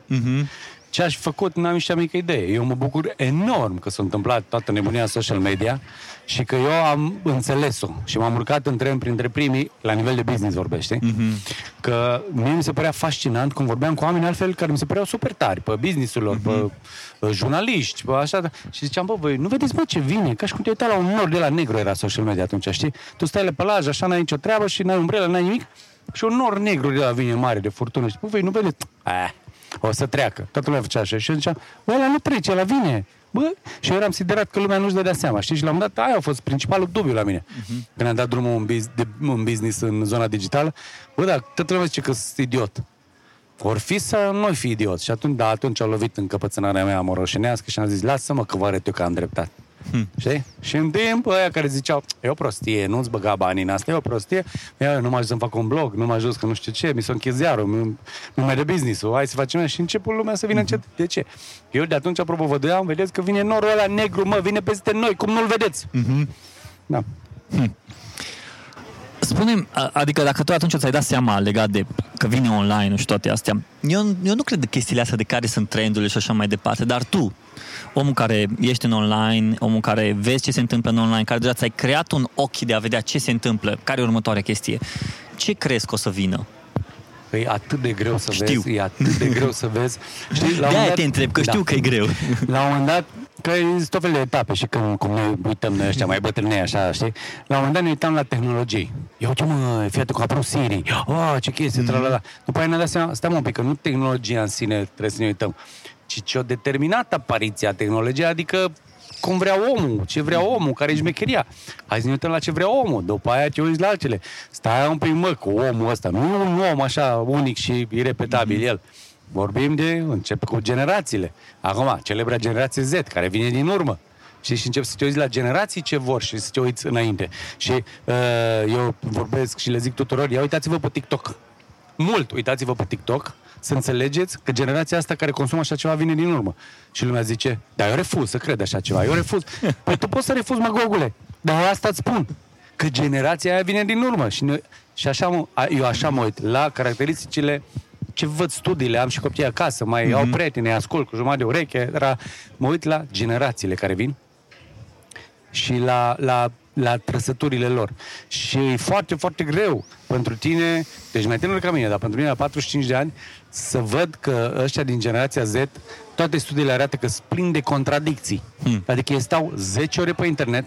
Ce aș făcut, n-am nici cea mică idee. Eu mă bucur enorm că s-a întâmplat toată nebunia social media și că eu am înțeles-o și m-am urcat în tren printre primii, la nivel de business vorbește, că mie mi se părea fascinant cum vorbeam cu oameni altfel care mi se păreau super tari pe business-ul lor, pe jurnaliști, pe așa, și ziceam, bă, voi nu vedeți, bă, ce vine? Ca și cum te uitai la un nor de la Negru era social media atunci, știi? Tu stai la plajă, așa, n-ai nicio treabă și n-ai umbrelă, n-ai nimic și un nor negru de la vine mare de furtună și voi nu vedeți? O să treacă. Toată lumea făcea așa. Și eu ziceam, bă, ăla nu trece, ăla vine. Bă, și eu eram siderat că lumea nu-și dădea seama, știi? Și la un moment dat, aia a fost principalul dubiu la mine. Când am dat drumul un business în zona digitală, bă, dar toată lumea zice că sunt idiot. Vor fi să nu fi idiot. Și atunci, da, atunci a lovit încăpățânarea mea moroșenească și am zis, lasă-mă că vă arăt eu că am dreptate. Știi? Și în timp, ăia care ziceau, e o prostie, nu-ți băga banii în asta, e o prostie, eu nu m-a ajuns să-mi fac un blog, nu m-a ajuns că nu știu ce, mi s-a închis ziarul, nu mai de business-ul, hai să facem, și începul lumea să vină încet. De ce? Eu de atunci propovădeam, vedeți că vine norul ăla negru, mă, vine peste noi, cum nu-l vedeți? Da. Spune-mi, adică dacă tu atunci ți-ai dat seama legat de că vine online și toate astea, eu nu cred de chestiile astea de care sunt trendurile și așa mai departe, dar tu, omul care ești în online, omul care vezi ce se întâmplă în online, care deja ți-ai creat un ochi de a vedea ce se întâmplă, care e următoarea chestie, ce crezi că o să vină? Păi atât de greu să vezi, e atât de greu să vezi. Știi, la de-aia te întreb, că știu că e greu. La un moment dat, că sunt tot fel de etape și când, cum noi uităm noi ăștia mai bătrânei, așa, știi? La un moment dat ne uitam la tehnologie. Ia uite, mă, fiatul, că a apărut Siri. Oh, ce chestie, tralala. După aia ne-am dat seama, stai un pic, că nu tehnologia în sine trebuie să ne uităm, ci ce-o determinat apariția tehnologiei, adică cum vrea omul, ce vrea omul, care e șmecheria. Hai să ne uităm la ce vrea omul, după aia te uiți la altele. Stai un pic, mă, cu omul ăsta, nu e un om așa unic și irepetabil el. Vorbim de, începe cu generațiile. Acum, celebra generație Z, care vine din urmă. Și încep să te uiți la generații ce vor și să te uiți înainte. Și eu vorbesc și le zic tuturor, ia uitați-vă pe TikTok. Mult uitați-vă pe TikTok, să înțelegeți că generația asta care consumă așa ceva vine din urmă. Și lumea zice, dar eu refuz să cred așa ceva, eu refuz. Păi tu poți să refuzi, mă, gogule, dar asta îți spun, că generația aia vine din urmă. Și așa, eu așa mă uit la caracteristicile ce văd studiile, am și copii acasă, mai au prieteni, ascult cu jumătate de ureche, mă uit la generațiile care vin și la trăsăturile lor. Și e foarte, foarte greu pentru tine, deci mai tânăr ca mine, dar pentru mine la 45 de ani, să văd că ăștia din generația Z, toate studiile arată că sunt plini de contradicții. Adică ei stau 10 ore pe internet,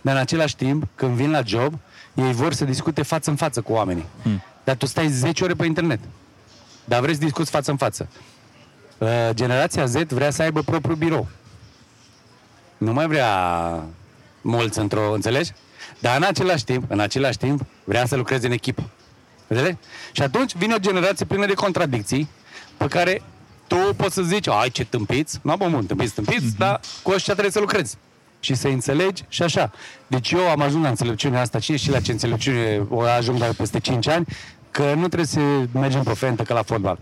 dar în același timp, când vin la job, ei vor să discute față în față cu oamenii. Dar tu stai 10 ore pe internet, dar vrei să discuți față în față. Generația Z vrea să aibă propriul birou. Nu mai vrea mulți într-o, înțelegi? Dar în același timp, vrea să lucreze în echipă. Înțelegi? Și atunci vine o generație plină de contradicții, pe care tu poți să zici, ai ce tâmpiți, nu am bun, tâmpiți, dar cu ăștia trebuie să lucrezi. Și să înțelegi și așa. Deci eu am ajuns la înțelepciunea asta și la ce înțelepciune o ajung doar peste 5 ani, că nu trebuie să mergem pe fentă ca la fotbal.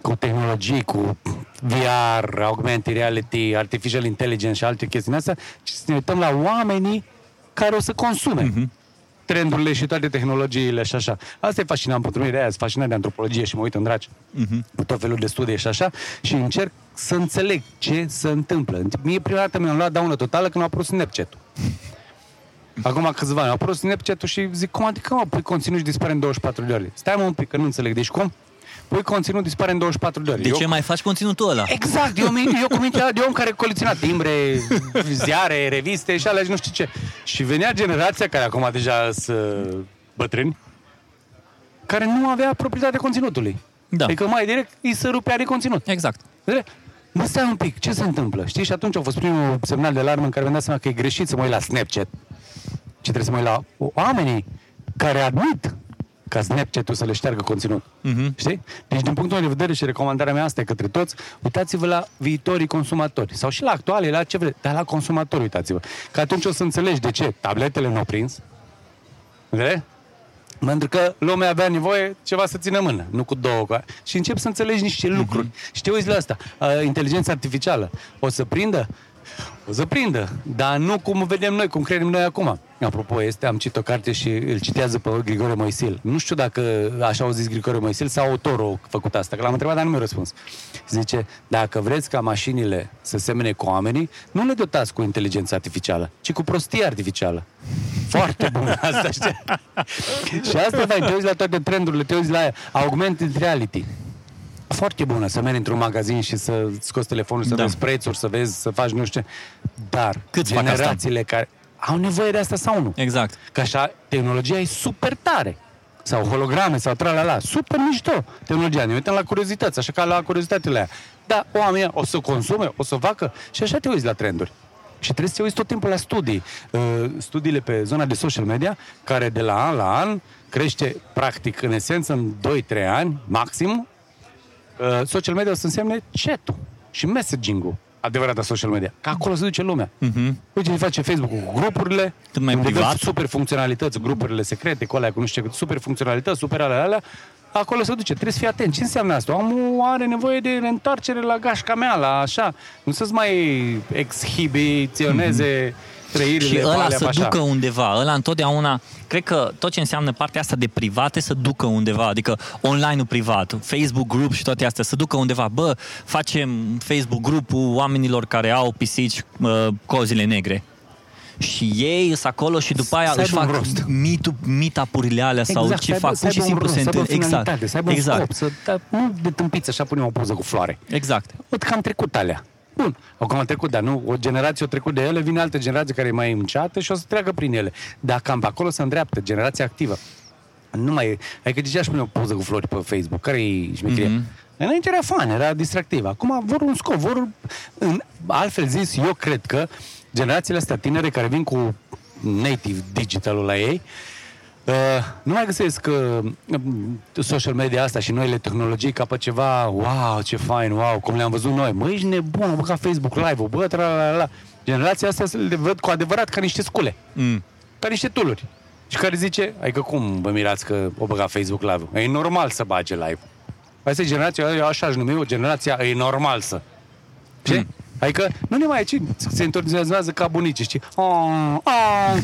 Cu tehnologii, cu VR, augmented reality, artificial intelligence și alte chestii astea, ci să ne uităm la oamenii care o să consume trendurile și toate tehnologiile și așa. Asta e fascinant pentru mine, de aia e fascinant de antropologie și mă uit în draci cu tot felul de studii și așa și încerc să înțeleg ce se întâmplă. Mie prima dată mi-am luat daună totală când a apărut Snapchat-ul. Acum câțiva ani a apărut Snapchat-ul și zic, cum adică mă pui conținut și dispare în 24 de ore? Stai mă un pic, că nu înțeleg. Deci cum? păi conținut dispare în 24 de ore. De ce mai faci conținutul ăla? Exact, eu cu mintea de om care colecționa timbre, ziare, reviste și alea și nu știu ce. Și venea generația care acum deja sunt bătrâni, care nu avea proprietatea conținutului. Da. Adică mai direct îi se rupea de conținut. Exact. Mă, stai un pic, ce se întâmplă? Știi? Și atunci a fost primul semnal de alarmă în care mi-am dat seama că e greșit să mă uit la Snapchat. Ce trebuie să mă uit la oamenii care admit ca Snapchat-ul să le șteargă conținut. Uh-huh. Știi? Deci, din punctul meu de vedere și recomandarea mea asta către toți, uitați-vă la viitorii consumatori. Sau și la actualii, la ce vreți, dar la consumatori uitați-vă. Că atunci o să înțelegi de ce tabletele nu au prins. Înțelegi? Pentru că lumea avea nevoie ceva să țină mână, nu cu două. Și începi să înțelegi niște lucruri. Uh-huh. Și te uiți la asta. Inteligența artificială o să prindă? O să prindă, dar nu cum vedem noi, cum credem noi acum. Apropo, am citit o carte și îl citează pe Grigore Moisil. Nu știu dacă așa au zis Grigore Moisil sau autorul a făcut asta, că l-am întrebat, dar nu mi-a răspuns. Zice, dacă vreți ca mașinile să semene cu oamenii, nu le dotați cu inteligența artificială, ci cu prostie artificială. Foarte bună asta, știi? Și asta faci, te uiți la toate trendurile, te uiți la augmented reality. Foarte bună să mergi într-un magazin și să scoți telefonul, să vezi prețuri, să vezi, să faci nu știu ce. Dar câți generațiile care au nevoie de asta sau nu? Exact. Că așa, tehnologia e super tare. Sau holograme, sau tralala. Super mișto tehnologia. Ne uităm la curiozități, așa ca la curiozitatele aia. Dar oamenii o să consume, o să facă și așa te uiți la trenduri. Și trebuie să te uiți tot timpul la studii. Studiile pe zona de social media, care de la an la an crește practic în esență în 2-3 ani, maxim. Social media o să însemne chat-ul și messaging-ul adevărata social media. Că acolo se duce lumea. Uh-huh. Uite ce face Facebook-ul cu grupurile, cât mai privat, super funcționalități, grupurile secrete, cu alea, cu nu știu ce, super funcționalități, super alea. Acolo se duce. Trebuie să fii atent. Ce înseamnă asta? Omul are nevoie de întoarcere la gașca mea, la așa. Nu să-ți mai exhibiționeze trăirile. Și ăla să ducă undeva. Ăla întotdeauna, cred că tot ce înseamnă partea asta de private să ducă undeva. Adică online-ul privat, Facebook group și toate astea, să ducă undeva. Bă, facem Facebook grupul oamenilor care au pisici cozile negre. Și ei sunt acolo și după aia își fac meet-up-urile alea exact, sau ce fac, pur și simplu se întâlnesc. Exact, să aibă exact. Scop, să nu de tâmpiți așa punem o poză cu floare. Exact. Văd că am trecut alea. Bun, acum am trecut, dar nu, o generație o trecut de ele, vine altă generație care e mai înceată și o să treacă prin ele. Dar cam pe acolo se îndreaptă, generația activă. Nu mai e, adică deja își pune o poză cu flori pe Facebook, care e șmecherie. Mm-hmm. Înainte era fan, era distractiv. Acum vor un scop, altfel zis, eu cred că generațiile astea tinere care vin cu native digitalul la ei, nu mai găsesc social media asta și noile tehnologii ca pe ceva, wow, ce fain, wow, cum le-am văzut noi. Mă, ești nebun, bă, ca Facebook Live-ul, bă, tra-la-la-la. Generația asta le văd cu adevărat ca niște scule, ca niște tool-uri. Și care zice, adică cum vă mirați că o băga Facebook Live-ul? E normal să bage live-ul. Asta e generația, eu așa aș numi, o generația e normal să. Ce? Adică nu ne mai e cine, se entuziasmează ca bunicii, știi?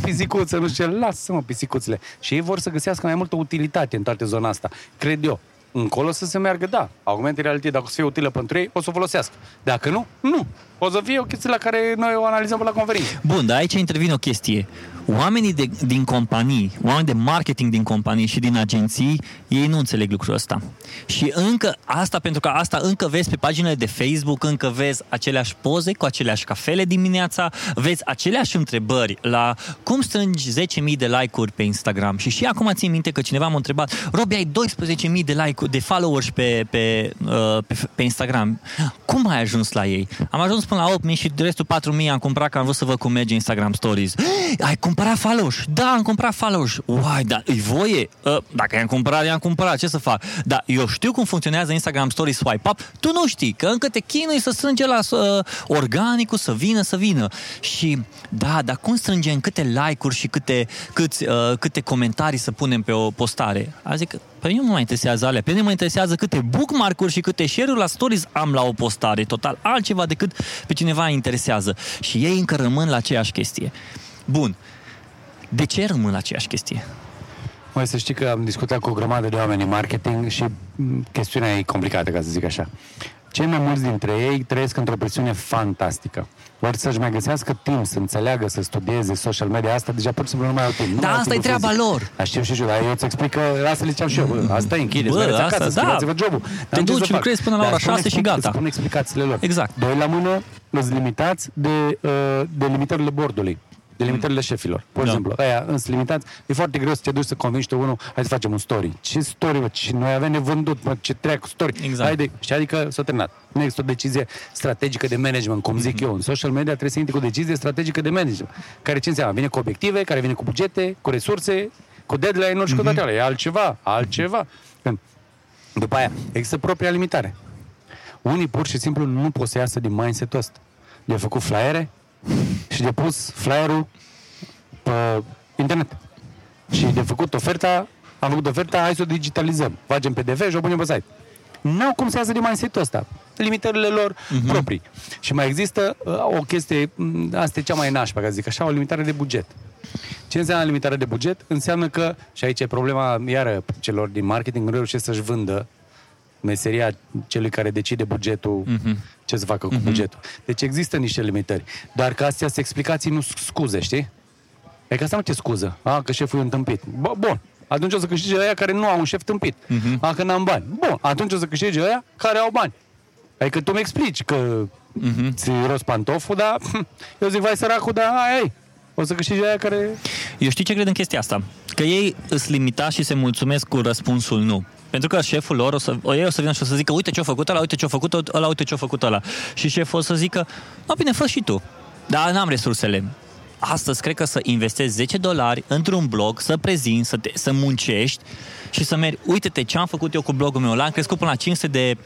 Pisicuță, nu știu, lasă-mă pisicuțele. Și ei vor să găsească mai multă utilitate în toată zona asta, cred eu. Încolo să se meargă, da, augmented reality, dacă o să fie utilă pentru ei, o să o folosească. Dacă nu, nu. O să fie o chestie la care noi o analizăm la conferință. Bun, dar aici intervine o chestie. Oamenii din companii, oamenii de marketing din companii și din agenții, ei nu înțeleg lucrul ăsta. Și încă asta, pentru că asta încă vezi pe paginile de Facebook, încă vezi aceleași poze cu aceleași cafele dimineața, vezi aceleași întrebări la cum strângi 10.000 de like-uri pe Instagram. Și acum țin minte că cineva m-a întrebat, Robi, ai 12.000 de like-uri, de followers pe Instagram. Cum ai ajuns la ei? Am ajuns până la 8.000 și de restul 4.000 am cumpărat că am vrut să văd cum merge Instagram Stories. Ai cumpărat followers? Da, am cumpărat followers. Uai, dar e voie? Dacă i-am cumpărat, ce să fac? Dar eu știu cum funcționează Instagram Stories Swipe Up, tu nu știi, că încă te chinui să strânge la organicul, să vină. Și da, dar cum strângem câte like-uri și câte comentarii să punem pe o postare? Adică, pe mine nu mă interesează alea. Pe mine mă interesează câte bookmark-uri și câte share-uri la stories am la o postare. Total altceva decât pe cineva interesează. Și ei încă rămân la aceeași chestie. Bun. De ce rămân la aceeași chestie? Mai să știi că am discutat cu o grămadă de oameni în marketing și chestiunea e complicată, ca să zic așa. Cei mai mulți dintre ei trăiesc într-o presiune fantastică. Ori să-și mai găsească timp să înțeleagă, să studieze social media, asta deja pur și simplu nu mai au timp. Da, asta e treaba lor. Da, știu și eu, dar eu îți explic că asta le ziceam și eu. Asta e, închideți, mergeți acasă, schimbați-vă jobul. Te duci, lucrezi până la ora 6 și gata. Îți spun explicațiile lor. Exact. Doi la mână, îți limitați de limitările bordului. De limitările șefilor. Pur și simplu, aia însă limitați. E foarte greu să te duci să convingi tu unul, hai să facem un story. Ce story, bă? Ce noi avem nevândut, bă? Ce treacă story. Exact. Haide, și adică s-a terminat. Nu există o decizie strategică de management, cum zic eu. În social media trebuie să intri cu o decizie strategică de management, care ce înseamnă? Vine cu obiective, care vine cu bugete, cu resurse, cu deadline-uri și cu toate alea. E altceva. După aia, există propria limitare. Unii pur și simplu nu pot să iasă din mindset-ul ăsta. De-a făcut flyere și de pus flyerul pe internet. Și de făcut oferta, am făcut oferta, hai să o digitalizăm. Facem PDF și o punem pe site. N-au cum să iasă din mindset-ul ăsta. Limitările lor proprii. Și mai există o chestie, asta e cea mai nașpa, ca să zic așa, o limitare de buget. Ce înseamnă limitare de buget? Înseamnă că, și aici e problema iară celor din marketing, nu reușesc să-și vândă meseria celui care decide bugetul, ce să facă cu bugetul. Deci există niște limitări. Doar că astea sunt explicații, nu scuze, știi? E că asta nu te scuză. A, că șeful e un tâmpit. Bun. Atunci o să câștige aia care nu au un șef tâmpit. A, că n-am bani. Bun. Atunci o să câștige aia care au bani. Adică tu mi explici că ți-i rost pantoful, dar eu zic, vai săracul, dar aia e. O să câștige aia care... Eu știu ce cred în chestia asta. Că ei îți limita și se mulțumesc cu răspunsul nu. Pentru că șeful lor o să vină și o să zică uite ce-a făcut ăla, uite ce-a făcut ăla. Și șeful o să zică bine, fă și tu. Dar n-am resursele. Astăzi cred că să investezi $10 într-un blog, să prezinți, să muncești și să mergi. Uite-te ce am făcut eu cu blogul meu. L-am crescut până la 500 de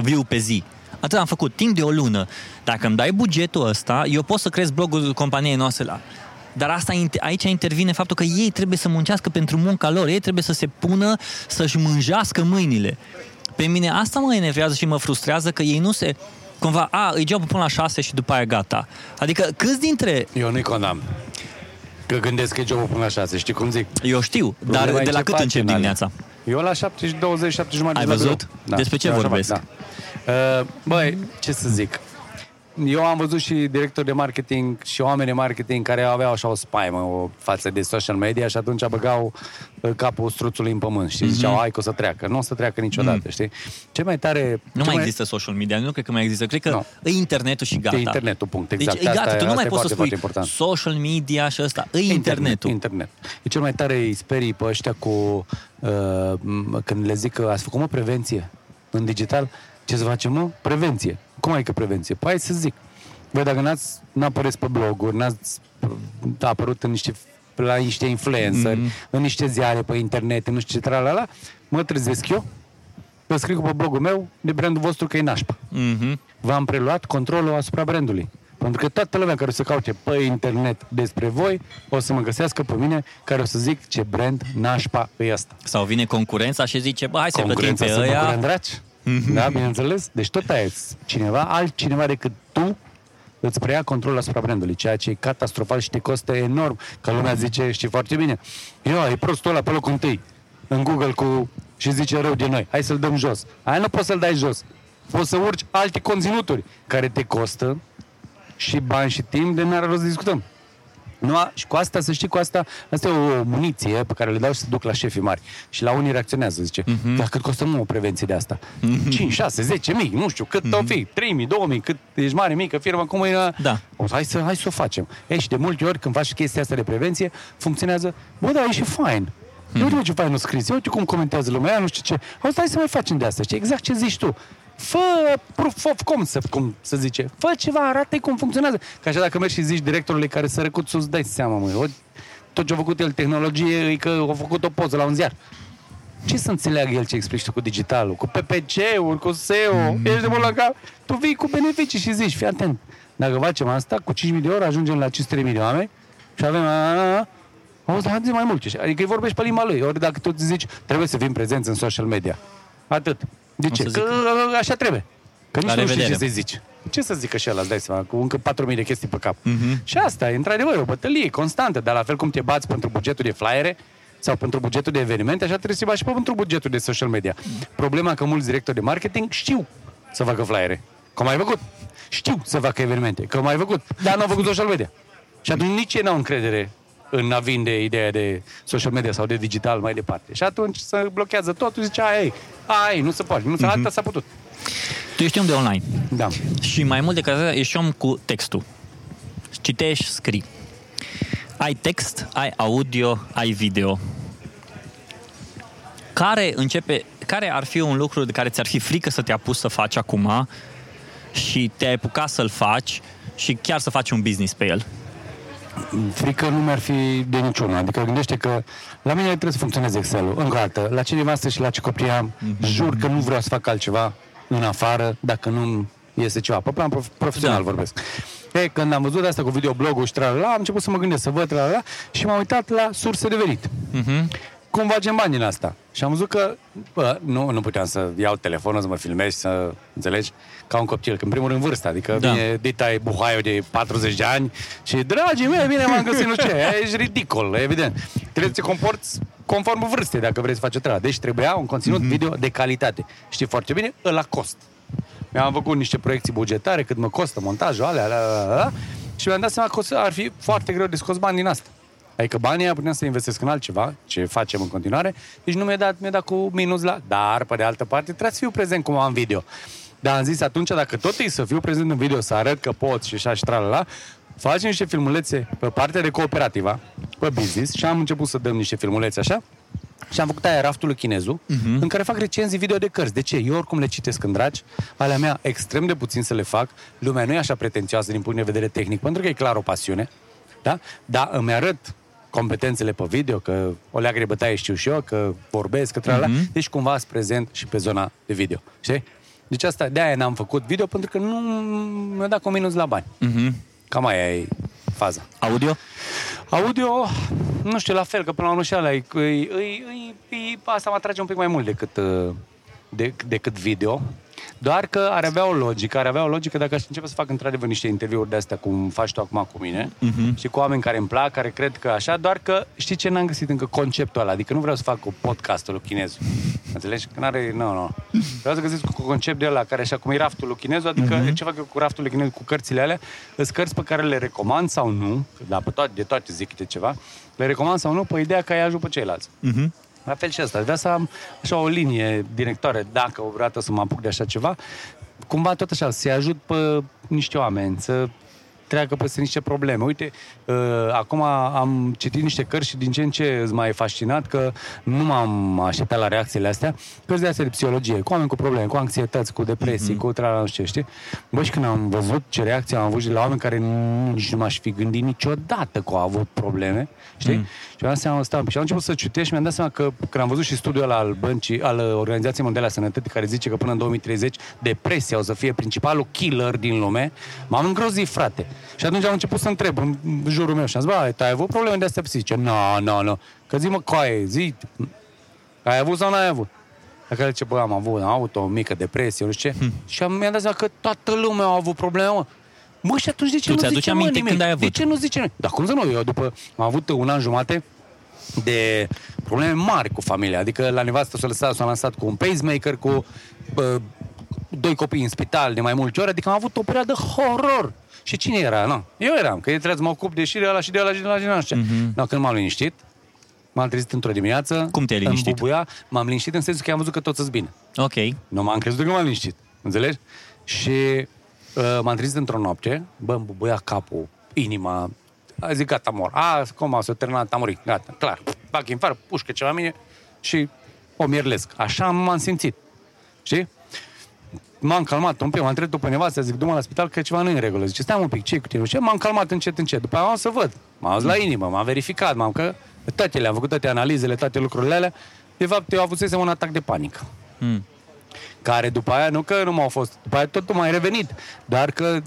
view pe zi. Atât am făcut, timp de o lună. Dacă îmi dai bugetul ăsta, eu pot să cresc blogul companiei noastre la... Dar asta, aici intervine faptul că ei trebuie să muncească pentru munca lor. Ei trebuie să se pună, să-și mânjească mâinile. Pe mine asta mă enervează și mă frustrează că ei nu se... Cumva, îi job până la 6 și după aia gata. Adică câți dintre... Eu nu-i condamn. Că gândesc că e jobul până la 6, știi cum zic? Eu știu, dar de la cât încep dimineața? Eu la 7:20, 7:30. Ai văzut? Da. Despre ce vorbesc? Da. Băi, ce să zic... Eu am văzut și directori de marketing și oameni de marketing care aveau așa o spaimă față de social media și atunci băgau capul struțului în pământ și ziceau, hai că o să treacă. Nu o să treacă niciodată, știi? Ce mai tare... Nu mai există social media, nu cred că mai există. Cred că e internetul și gata. E internetul, punct, exact. Deci, gata, tu nu mai poți să spui social media și ăsta. E internetul. Internet. E cel mai tare, îi sperii pe ăștia cu... când le zic că ați făcut, mă, prevenție în digital... Ce să facem, mă? Prevenție. Cum adică prevenție? Păi să zic. Băi, dacă n-apăreți pe bloguri, n-ați apărut în niște, la niște influenceri, în niște ziare pe internet, nu știu ce, tralala, mă trezesc eu, vă scriu pe blogul meu de brandul vostru că e nașpa. V-am preluat controlul asupra brandului. Pentru că toată lumea care o să caute pe internet despre voi, o să mă găsească pe mine care o să zic ce brand nașpa e ăsta. Sau vine concurența și zice, bă, hai să plătim pe ăia. Da, bineînțeles. Deci tot aia, cineva, altcineva decât tu îți preia controlul asupra brandului, ceea ce e catastrofal și te costă enorm. Că lumea zice, știi foarte bine, e prostul ăla pe locul întâi în Google cu, și zice rău de noi, hai să-l dăm jos. Aia nu poți să-l dai jos. Poți să urci alte conținuturi care te costă și bani și timp, de n-ar rost să discutăm. Și cu asta, să știi, cu asta, asta e o muniție pe care le dau și se duc la șefii mari. Și la unii reacționează, zice, dar cât costă o prevenție de asta? 5, 6, 10 mii, nu știu, cât o fi, 3 mii, 2 mii, cât ești mare, mică, firmă, cum e? Da. Hai să o facem. Și de multe ori când faci chestia asta de prevenție, funcționează, dar e și fain. Uite ce fain nu scris, uite cum comentează lumea, nu știu ce. Hai să mai facem de asta, știi, exact ce zici tu. Fă proof of concept, cum se zice. Fă ceva, arată-i cum funcționează. Că așa dacă mergi și zici directorului care s-a răcut sus, dai seama, tot ce a făcut el tehnologie, e că a făcut o poză la un ziar. Ce să înțeleagă el ce explici tu cu digitalul, cu PPC-uri, cu SEO? Ești de mult la cap? Tu vii cu beneficii și zici, fii atent. Dacă facem asta, cu 5.000 de ore ajungem la 500.000 de oameni și avem... Auzi, mai mult. Adică îi vorbești pe limba lui. Ori dacă tu îți zici, trebuie să fim prezenți în social media. Atât. De ce? Că așa trebuie. Că nici nu știi ce să-i zici. Ce să zică și ăla, îți dai seama, cu încă 4.000 de chestii pe cap. Și asta e, într-adevăr, o bătălie constantă. Dar la fel cum te bați pentru bugetul de flyere sau pentru bugetul de evenimente, așa trebuie să te bați și pentru bugetul de social media. Problema că mulți directori de marketing știu să facă flyere. Că mai făcut. Știu să facă evenimente. Că mai făcut. Dar n-au făcut social media. Și atunci nici ei n-au încredere în a vinde ideea de social media sau de digital mai departe. Și atunci se blochează totul, zice, ai, nu se poate. Nu se, asta s-a putut. Tu ești om de online. Da. Și mai mult decât asta, ești om cu textul. Citești, scrii. Ai text, ai audio, ai video. Care ar fi un lucru de care ți-ar fi frică să te apuci să faci acum și te-ai apucat să-l faci și chiar să faci un business pe el? Frică nu mi-ar fi de niciuna. Adică gândește că la mine trebuie să funcționeze Excel-ul. Încă o dată, la cineva și la ce copii am, jur că nu vreau să fac altceva în afară dacă nu iese ceva. Pe plan profesional vorbesc. E, când am văzut asta cu videoblogul și tralala, am început să mă gândesc, să văd tralala și m-am uitat la surse de venit. Cum facem bani din asta? Și am văzut că nu puteam să iau telefonul, să mă filmez, să înțelegi, ca un copil. Că în primul rând vârsta, adică vine Dita e buhaiu de 40 de ani și, dragii mei, bine m-am găsit, nu ce, ești ridicol, evident. Trebuie să te comporți conform vârstei dacă vrei să faci o treabă. Deci trebuia un conținut video de calitate. Știi foarte bine, ăla cost. Mi-am făcut niște proiecții bugetare, cât mă costă montajul, alea, și mi-am dat seama că ar fi foarte greu de scos bani din asta. Adică banii aia puteam să investesc în altceva, ce facem în continuare, deci nu mi-a dat cu minus la... Dar, pe de altă parte, trebuie să fiu prezent cum am video. Dar am zis atunci, dacă tot e să fiu prezent în video, să arăt că pot și așa și tralala, facem niște filmulețe pe partea de cooperativa, pe business, și am început să dăm niște filmulețe așa, și am făcut aia raftul lui Chinezu, în care fac recenzii video de cărți. De ce? Eu oricum le citesc în dragi, alea mea extrem de puțin să le fac, lumea nu e așa pretențioasă din punct de vedere tehnic, pentru că e clar o pasiune, da? Dar îmi arăt competențele pe video, că o leagă de bătaie știu și eu, că vorbesc, că tralala, deci cumva sunt prezent și pe zona de video, știi? Deci asta, de-aia n-am făcut video, pentru că nu mi-a dat cu minus la bani. Cam aia e faza. Audio, nu știu, la fel, că până la urmă și alea, asta mă atrage un pic mai mult decât video, doar că ar avea o logică dacă aș începe să fac într-adevăr niște interviuri de-astea, cum faci tu acum cu mine, și cu oameni care îmi plac, care cred că așa, doar că știi ce n-am găsit încă conceptul ăla, adică nu vreau să fac cu podcastul lui Chinezu, înțelegi? Că n-are, nu. Vreau să găsesc cu conceptul ăla, care așa cum e raftul lui Chinezu, adică ce fac eu cu raftul lui Chinezu, cu cărțile alea, sunt cărți pe care le recomand sau nu, dar de toate zic câte ceva, le recomand sau nu, pe ideea că îi ajut pe ceilalți. La fel și asta. Vreau să am așa o linie directoare, dacă vreodată să mă apuc de așa ceva, cumva tot așa, să-i ajut pe niște oameni, să treacă peste niște probleme. Uite, acum am citit niște cărți și din ce în ce îți mai fascinat că nu m-am așteptat la reacțiile astea, cărți de astea de psihologie, cu oameni cu probleme, cu anxietăți, cu depresii, cu trala, nu știu, știi? Bă, și când am văzut ce reacție am avut de la oameni care nici nu m-aș fi gândit niciodată că au avut probleme, știi? Și am început să citesc și mi-am dat seama că când am văzut și studiul ăla al Organizației Mondiale a Sănătății, care zice că până în 2030 depresia o să fie principalul killer din lume, m-am îngrozit, frate. Și atunci am început să întreb în jurul meu și am zis, ai avut probleme de astea psihice? Nu. Că zi, mă, coaie, zi, ai avut sau n-ai avut? Dacă zice, bă, am avut o mică depresie, nu știu ce. Și mi-am dat seama că toată lumea a avut probleme, mă. Mă, și atunci de ce nu zice, mă, nimic? De ce nu zice nimic? Dar cum să nu? Eu am avut 1 an jumate de probleme mari cu familia. Adică la nevastă s-a lansat cu un pacemaker, cu 2 copii în spital de mai multe ori. Adică am avut o perioadă horror. Și cine era? No. Eu eram, că trebuie să mă ocup de și de ăla și de ăla și de ăla și de ăla. No, când m-am liniștit, m-am trezit într-o dimineață. Cum te-ai liniștit? Îmbubuia, m-am liniștit în sensul că am văzut că toți sunt bine. Ok. Nu m-am crezut că m-am liniștit, înțelegi? Și m-am trezit într-o noapte, bă, îmi bubuia capul, inima, a zis gata, mor. Coma s-a terminat, am murit, gata, clar. Fac infarct, pușcă ceva mine și o mierlesc. Așa m-am simțit, știi? M-am calmat un pic, m-am întrebat după nevastă, zic, du-mă la spital că ceva nu e în regulă. Zice, stai un pic, ce-i cu tine? Și m-am calmat încet. După aia am să văd. M-am dus la inimă, m-am verificat, toate le-am făcut, toate analizele, toate lucrurile alea. De fapt, eu avusesem un atac de panică. Care după aia, nu că nu m-au fost, după aia totul m-a revenit. Dar că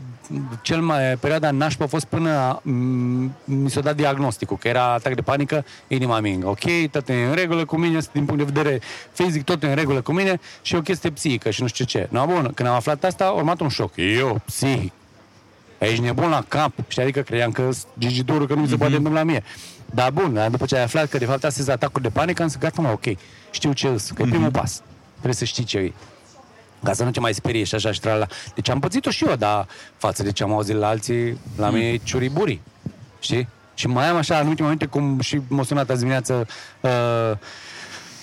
perioada nașpa a fost până mi s-a dat diagnosticul, că era atac de panică, inima mingă. Ok, tot e în regulă cu mine, din punct de vedere fizic, tot e în regulă cu mine și o chestie psihică și nu știu ce. No, bun, când am aflat asta, a urmat un șoc. Eu, psihic, ești nebun la cap. Știi, adică credeam că gigiturul, că nu mi se poate întâmpla mie. Dar bun, după ce ai aflat că de fapt astea sunt atacuri de panică, am zis, gata, ok, știu ce e, că e primul pas. Trebuie să știi ce e. ca să nu te mai sperie și așa și trala. Deci am pățit-o și eu, dar față de ce am auzit la alții, la mine e ciuriburi, știi? Și mai am așa anumite momente, cum și m-a sunat azi dimineață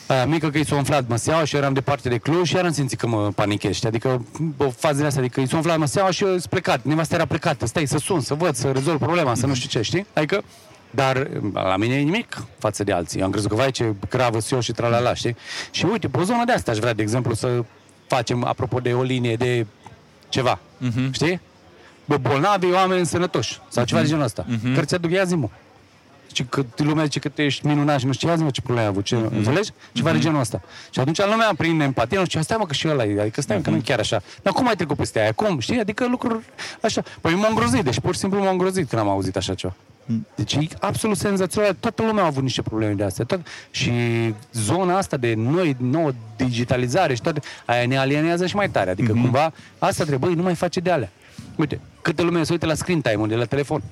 aia mică că i s-a umflat măseaua și eram departe de Cluj și iar am simțit că mă panichești. Adică o fază din asta, adică i s-a umflat măseaua și eu sunt plecat, nevasta era plecată, stai să sun, să văd, să rezolv problema, să nu știu ce, știi? Adică, dar la mine e nimic față de alții. Eu am crezut că vai ce gravă sunt eu și tralala, știi? Și uite, pe o zonă de asta aș vrea, de exemplu, să facem, apropo de o linie de ceva, știi? Bă, bolnavi, oameni sănătoși sau ceva de genul ăsta, care ți-aduc, ia zi-mă. Și că lumea zice că tu ești minunat și nu știu, ia zi-mă ce probleme ai avut, ce, înțelegi? Ceva de genul ăsta. Și atunci lumea, prin empatie, nu știu, stai mă că și ăla e, adică stai că nu chiar așa. Dar cum ai trecut peste aia? Cum? Știi? Adică lucruri așa. Păi m-am îngrozit, deci pur și simplu m-am îngrozit când am auzit așa ceva. Deci e absolut senzațional, toată lumea a avut niște probleme de astea. Și zona asta de nouă digitalizare și toate, aia ne alienează și mai tare. Adică cumva asta trebuie, nu mai face de alea. Uite, câte lume se uită la screen time-ul de la telefon.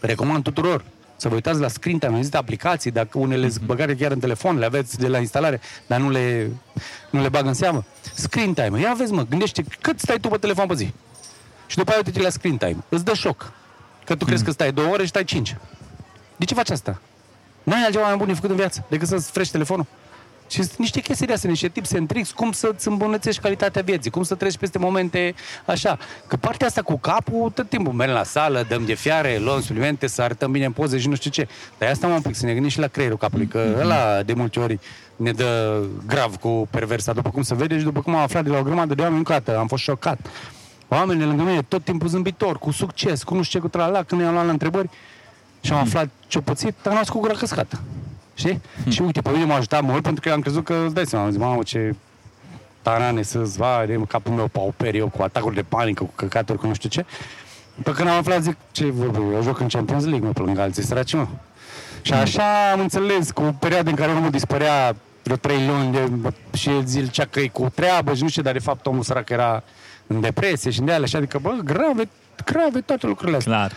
Recomand tuturor să vă uitați la screen time, există aplicații, dacă unele băgare chiar în telefon, le aveți de la instalare, dar nu le bag în seamă. Screen time, ia vezi mă, gândește cât stai tu pe telefon pe zi. Și după aia uite-te la screen time, îți dă șoc. Că tu crezi că stai 2 ore și stai 5. De ce faci asta? N-ai altceva mai bun de făcut în viață decât să-ți frești telefonul. Și sunt niște chestii de astea, niște tips and tricks, cum să-ți îmbunătățești calitatea vieții, cum să treci peste momente așa. Că partea asta cu capul, tot timpul merg la sală, dăm de fiare, luăm suplimente, să arătăm bine în poze și nu știu ce. Dar asta mă pic, să ne gândim și la creierul capului, că ăla de multe ori ne dă grav cu perversa, după cum se vede și după cum am aflat de la o grămadă de oameni încă dată, am fost șocat. Oamenii lângă mine, tot timpul zâmbitor, cu succes, cu nu știu ce, cu tralala, când ne-am luat la întrebări și am aflat ce-o pățit, dar am luat cu gura căscată. Știi? Și uite, pe mine m-a ajutat mult, pentru că eu am crezut că, îți dai seama, am zis, mamă, ce tarane să-ți vai, capul meu pauper, eu cu atacuri de panică, cu căcaturi, cu nu știu ce. Pe când am aflat, zic, ce vorbe, eu joc în Champions League, mă plâng alții, săraci, mă. Și așa am înțeles, cu o perioadă în care omul dispărea vreo 3 luni și el zicea că e cu treabă și nu știu, dar de fapt omul sărac era în depresie și în de-alea, și adică, bă, grave toate lucrurile astea. Clar.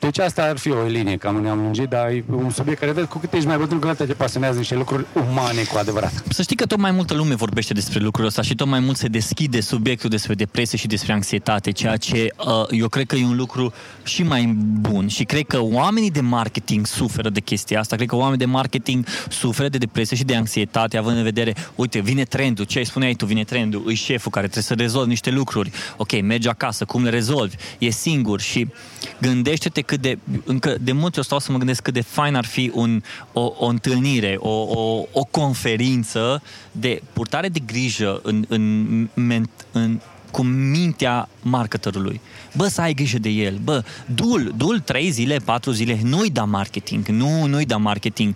Deci asta ar fi o linie, cam ne-am lungit, dar e un subiect care, vezi, cu cât ești mai bătrân, cu atât te pasionează niște lucruri umane cu adevărat. Să știi că tot mai multă lume vorbește despre lucrul ăsta și tot mai mult se deschide subiectul despre depresie și despre anxietate, ceea ce eu cred că e un lucru și mai bun. Și cred că oamenii de marketing suferă de chestia asta, cred că oamenii de marketing suferă de depresie și de anxietate, având în vedere, uite, vine trendul, ce ai spuneai tu, vine trendul, e șeful care trebuie să rezolvi niște lucruri, ok, mergi acasă, cum le rezolvi, e singur și gândește-te cât de, încă de mult eu stau să mă gândesc cât de fain ar fi o întâlnire, o conferință de purtare de grijă cu mintea marketerului. Bă, să ai grijă de el. Bă, dul 3 zile, 4 zile, nu-i da marketing. Nu-i da marketing.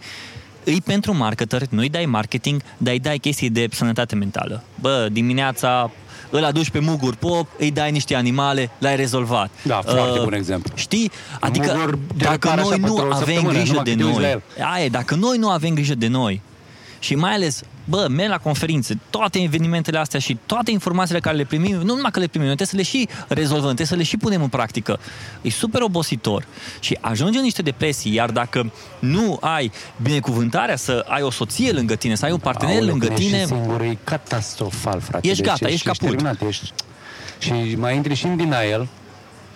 Îi pentru marketer, nu-i dai marketing, dar îi dai chestii de sănătate mentală. Bă, dimineața îl aduci pe Mugur Pop, îi dai niște animale, l-ai rezolvat. Da, foarte bun exemplu. Știi? Adică Mugur, dacă noi nu avem grijă de noi, dacă noi nu avem grijă de noi și mai ales, bă, merg la conferințe, toate evenimentele astea și toate informațiile care le primim, nu numai că le primim, trebuie să le și rezolvăm, trebuie să le și punem în practică. E super obositor și ajunge în niște depresii, iar dacă nu ai binecuvântarea să ai o soție lângă tine, să ai un partener lângă tine... Ești singur, e catastrofal, frate. Ești gata, ești caput. Terminat, ești... Și mai intri și în denial,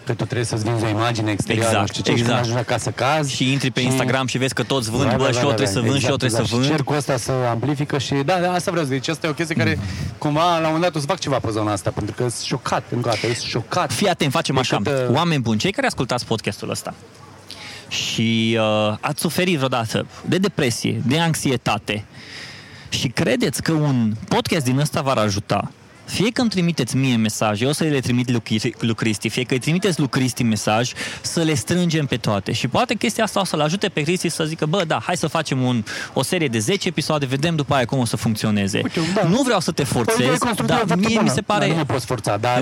că tu trebuie să-ți vinzi o imagine exterioară, exact, știi ce, exact. Și când ajungi acasă cazi. Și intri pe Instagram și vezi că toți vând, bă, și eu trebuie să vând, exact, și eu trebuie să vând. Și cercul ăsta să amplifică și, da, asta vreau să zic, asta e o chestie care, cumva, la un moment dat o să fac ceva pe zona asta, pentru că sunt șocat, încă o dată, sunt șocat. Fii atent, facem așa, oameni buni, cei care ascultați podcastul ăsta și ați suferit vreodată de depresie, de anxietate și credeți că un podcast din ăsta v-ar ajuta, fie că îmi trimiteți mie mesaje, eu să le trimit lui Cristi, fie că îi trimiteți lui Cristi mesaj, să le strângem pe toate. Și poate chestia asta o să-l ajute pe Cristi să zică, bă, da, hai să facem o serie de 10 episoade, vedem după aia cum o să funcționeze. Uite, da. Nu vreau să te forțez, dar mie bună. Mi se pare... Dar nu poți forța, dar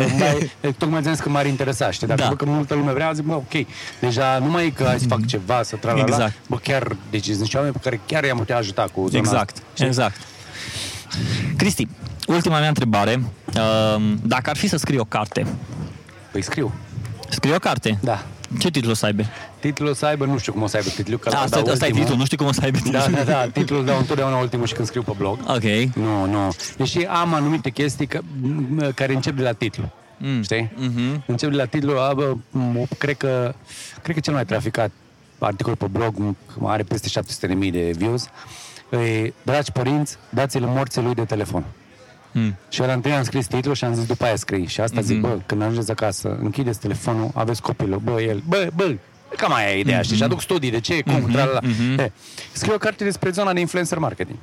tocmai zis că m-ar interesa, știi? Dacă că multă lume vrea, zic, bă, ok, deja nu mai e că hai să fac ceva, să trag la... Bă, chiar, deci sunt niște oameni pe care chiar i-am putea ajuta cu zona asta. Exact. Cristi, ultima mea întrebare, dacă ar fi să scrii o carte... Păi scriu. Scrii o carte? Da. Ce titlu o să aibă? Titlul o să aibă, nu știu cum o să aibă titlul. Asta e titlul, nu știu cum o să aibă titlul. Da, titlul dau întotdeauna ultimul și când scriu pe blog. Ok. Nu. Deși am anumite chestii care încep de la titlu. Știi? Mm-hmm. Încep de la titlu, cred că cel mai traficat articol pe blog are peste 700.000 de views. Dragi părinți, dați-le morții lui de telefon. Și ăla întâi am scris titlul și am zis după aia scrii. Și asta zic, când ajungeți acasă, închideți telefonul, aveți copilul, cam aia e ideea, știi? Și aduc studii de ce, cum, scriu o carte despre zona de influencer marketing.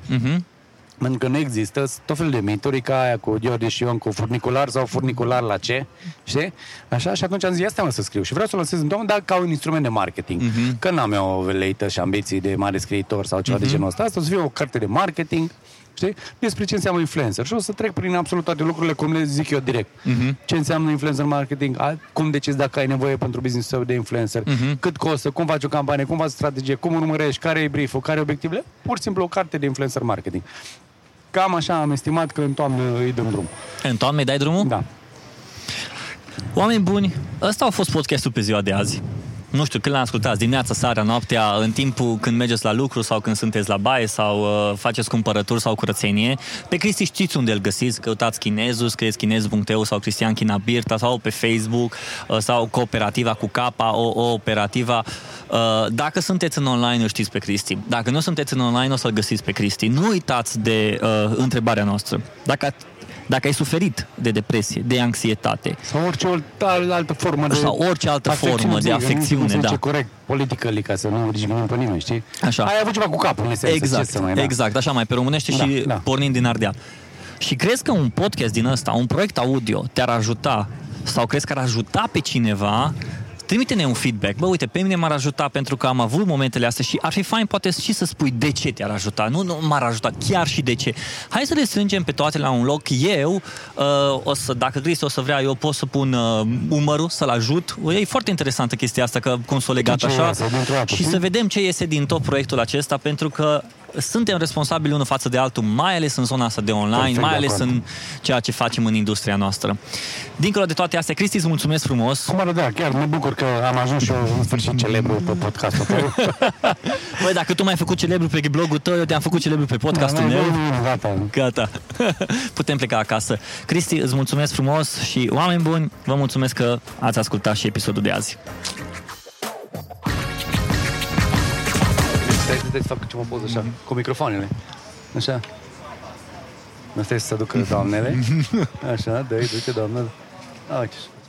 Pentru că nu există tot felul de mituri ca aia cu George și Ion, cu furnicular sau furnicular la ce, știi? Așa, și atunci am zis, asta mă să scriu și vreau să o lansez în domn, dar ca un instrument de marketing. Că n-am eu veleită și ambiții de mare scriitor sau ceva de genul ăsta. Asta o să fie o carte de marketing, știi? Despre ce înseamnă influencer. Și o să trec prin absolut toate lucrurile, cum le zic eu direct. Ce înseamnă influencer marketing, cum decizi dacă ai nevoie pentru business-ul tău de influencer, cât costă, cum faci o campanie, cum faci strategie, cum urmărești, care e brief-ul, care e obiectivele. Pur și simplu o carte de influencer marketing. Cam așa am estimat că în toamnă îi dăm drumul. În toamnă îi dai drumul? Da. Oameni buni, ăsta a fost podcastul pe ziua de azi. Nu știu când l-am ascultat, dimineața, seara, noaptea, în timpul când mergeți la lucru sau când sunteți la baie sau faceți cumpărături sau curățenie. Pe Cristi știți unde îl găsiți, căutați Chinezu, scrieți chinez.eu sau Cristi China-Birta sau pe Facebook sau Cooperativa cu K, Cooperativa. Dacă sunteți în online, îl știți pe Cristi. Dacă nu sunteți în online, o să-l găsiți pe Cristi. Nu uitați de întrebarea noastră. Dacă ai suferit de depresie, de anxietate sau orice altă formă de afecțiune, da. Corect, politically, ca să nu rigim pe nimeni, știi? Așa. Ai avut ceva cu capul, în esență. Exact, așa mai pe românește și pornind din Ardea. Și crezi că un podcast din ăsta, un proiect audio te-ar ajuta sau crezi că ar ajuta pe cineva? Trimite-ne un feedback. Bă, uite, pe mine m-ar ajuta pentru că am avut momentele astea și ar fi fain poate și să spui de ce te-ar ajuta. Nu m-ar ajuta, chiar și de ce. Hai să le strângem pe toate la un loc. Eu, dacă Cristi o să vrea, eu pot să pun umărul, să-l ajut. E foarte interesantă chestia asta, că cum s-o legat așa. Și să vedem ce iese din tot proiectul acesta, pentru că suntem responsabili unul față de altul, mai ales în zona asta de online, mai ales în ceea ce facem în industria noastră. Dincolo de toate astea, Cristi, îți mulțumesc frumos. Chiar mă bucur că am ajuns și eu în sfârșit celebru pe podcastul tău. Băi, dacă tu m-ai făcut celebru pe blogul tău, eu te-am făcut celebru pe podcastul meu. Gata. Putem pleca acasă. Cristi, îți mulțumesc frumos și oameni buni, vă mulțumesc că ați ascultat și episodul de azi. Stai să fac ceva poză așa, cu microfoanele. Așa. Asta e să se aducă doamnele. Așa, du-te, doamnă. Așa.